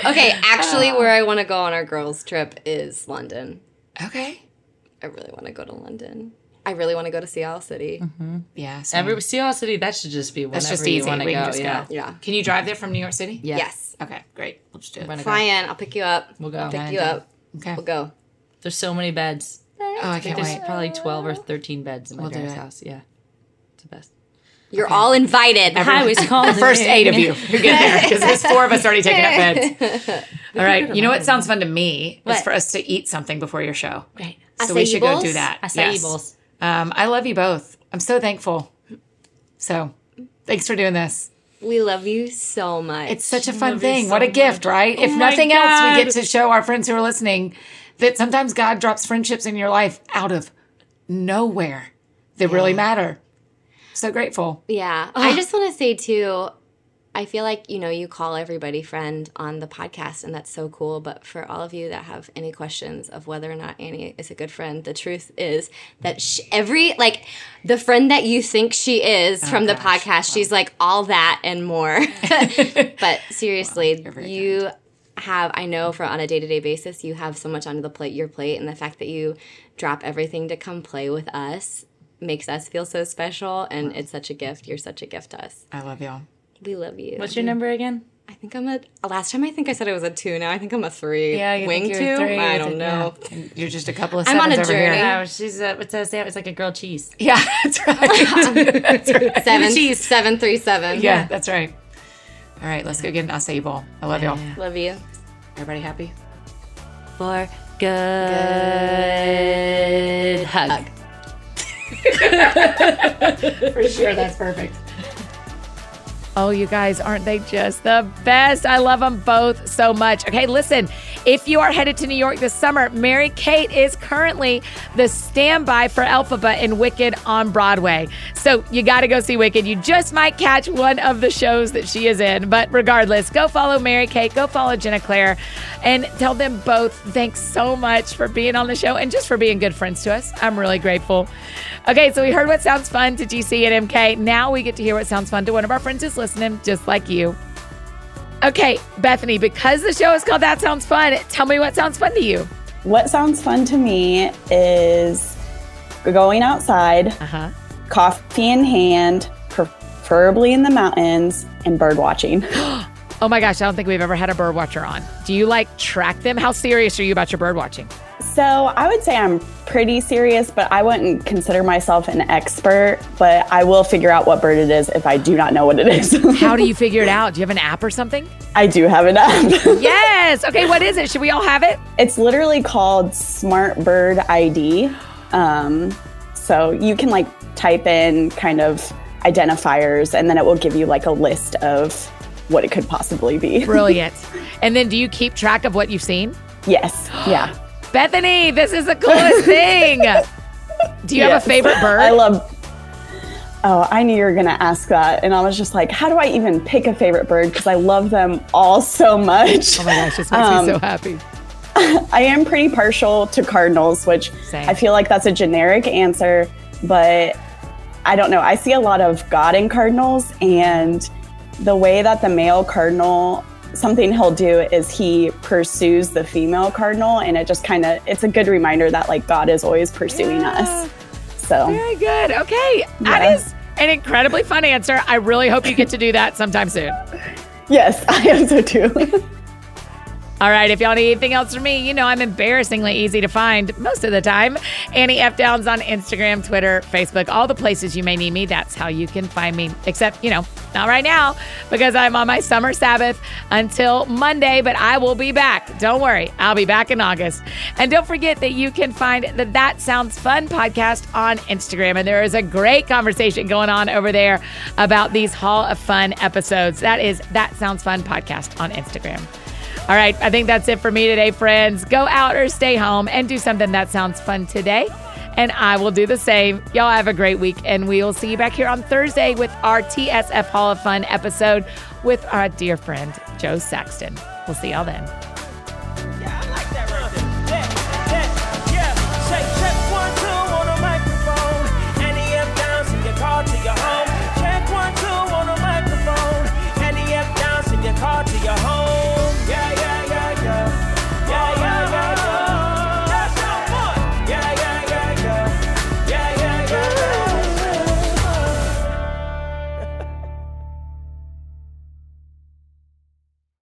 Okay, actually, where I want to go on our girls' trip is London. Okay. I really want to go to London. I really want to go to Sea Owl City. Mm-hmm. Yeah. Sea Owl City, that should just be whenever just you want to go. Yeah. Yeah. Can you drive there from New York City? Yeah. Yes. Okay, great. We'll just do it. Fly in. I'll pick you up. We'll go. I'll pick you up. Okay. We'll go. There's so many beds. Oh, I can't wait. There's probably 12 or 13 beds in my parents' house. Yeah. It's the best. You're all invited. I always call the first 8 of you who get there, because there's 4 of us already taking up beds. All right. You know what sounds fun to me is for us to eat something before your show. Right. So we should go do that. Acai bowls. I love you both. I'm so thankful. So thanks for doing this. We love you so much. It's such a fun thing. What a gift, right? If nothing else, we get to show our friends who are listening that sometimes God drops friendships in your life out of nowhere that really matter. So grateful. Yeah. I just want to say, too, I feel like, you know, you call everybody friend on the podcast, and that's so cool. But for all of you that have any questions of whether or not Annie is a good friend, the truth is that the friend that you think she is the podcast, she's like all that and more. But seriously, you have, I know for on a day-to-day basis, you have so much onto your plate, and the fact that you drop everything to come play with us makes us feel so special, and it's such a gift. You're such a gift to us. I love y'all. We love you. What's your number again? I think I'm last time I think I said I was a 2. Now I think I'm a 3. Yeah, you wing think you're 2? 3. I don't know. Yeah. You're just a couple of 7s over here. I'm on a journey. Oh, she's it's like a grilled cheese. Yeah, that's right. That's right. 737. Yeah, that's right. All right, let's go get an acai bowl. I love y'all. Yeah. Love you. Everybody happy? For good hug. For sure, that's perfect. Oh, you guys, aren't they just the best? I love them both so much. Okay, listen, if you are headed to New York this summer, Mary Kate is currently the standby for Elphaba in Wicked on Broadway. So you got to go see Wicked. You just might catch one of the shows that she is in. But regardless, go follow Mary Kate, go follow Ginna Claire, and tell them both thanks so much for being on the show and just for being good friends to us. I'm really grateful. Okay, so we heard what sounds fun to GC and MK. Now we get to hear what sounds fun to one of our friends who's listening just like you. Okay, Bethany, because the show is called That Sounds Fun, tell me what sounds fun to you. What sounds fun to me is going outside, coffee in hand, preferably in the mountains, and bird watching. Oh my gosh, I don't think we've ever had a bird watcher on. Do you track them? How serious are you about your bird watching? So I would say I'm pretty serious, but I wouldn't consider myself an expert, but I will figure out what bird it is if I do not know what it is. How do you figure it out? Do you have an app or something? I do have an app. Yes. Okay, what is it? Should we all have it? It's literally called Smart Bird ID. So you can type in kind of identifiers, and then it will give you a list of what it could possibly be. Brilliant. And then do you keep track of what you've seen? Yes. Yeah. Bethany, this is the coolest thing. Do you have a favorite bird? I knew you were going to ask that. And I was just how do I even pick a favorite bird? Because I love them all so much. Oh my gosh, this makes me so happy. I am pretty partial to cardinals, which same. I feel like that's a generic answer, but I don't know. I see a lot of God in cardinals, and the way that the male cardinal, something he'll do is he pursues the female cardinal, and it just it's a good reminder that God is always pursuing us. So very good. Okay. Yeah. That is an incredibly fun answer. I really hope you get to do that sometime soon. Yes, I am so too. All right. If y'all need anything else from me, you know I'm embarrassingly easy to find most of the time. Annie F. Downs on Instagram, Twitter, Facebook, all the places you may need me. That's how you can find me. Except, not right now because I'm on my summer Sabbath until Monday, but I will be back. Don't worry. I'll be back in August. And don't forget that you can find the That Sounds Fun podcast on Instagram. And there is a great conversation going on over there about these Hall of Fun episodes. That is That Sounds Fun podcast on Instagram. All right, I think that's it for me today, friends. Go out or stay home and do something that sounds fun today, and I will do the same. Y'all have a great week, and we will see you back here on Thursday with our TSF Hall of Fun episode with our dear friend, Joe Saxton. We'll see y'all then.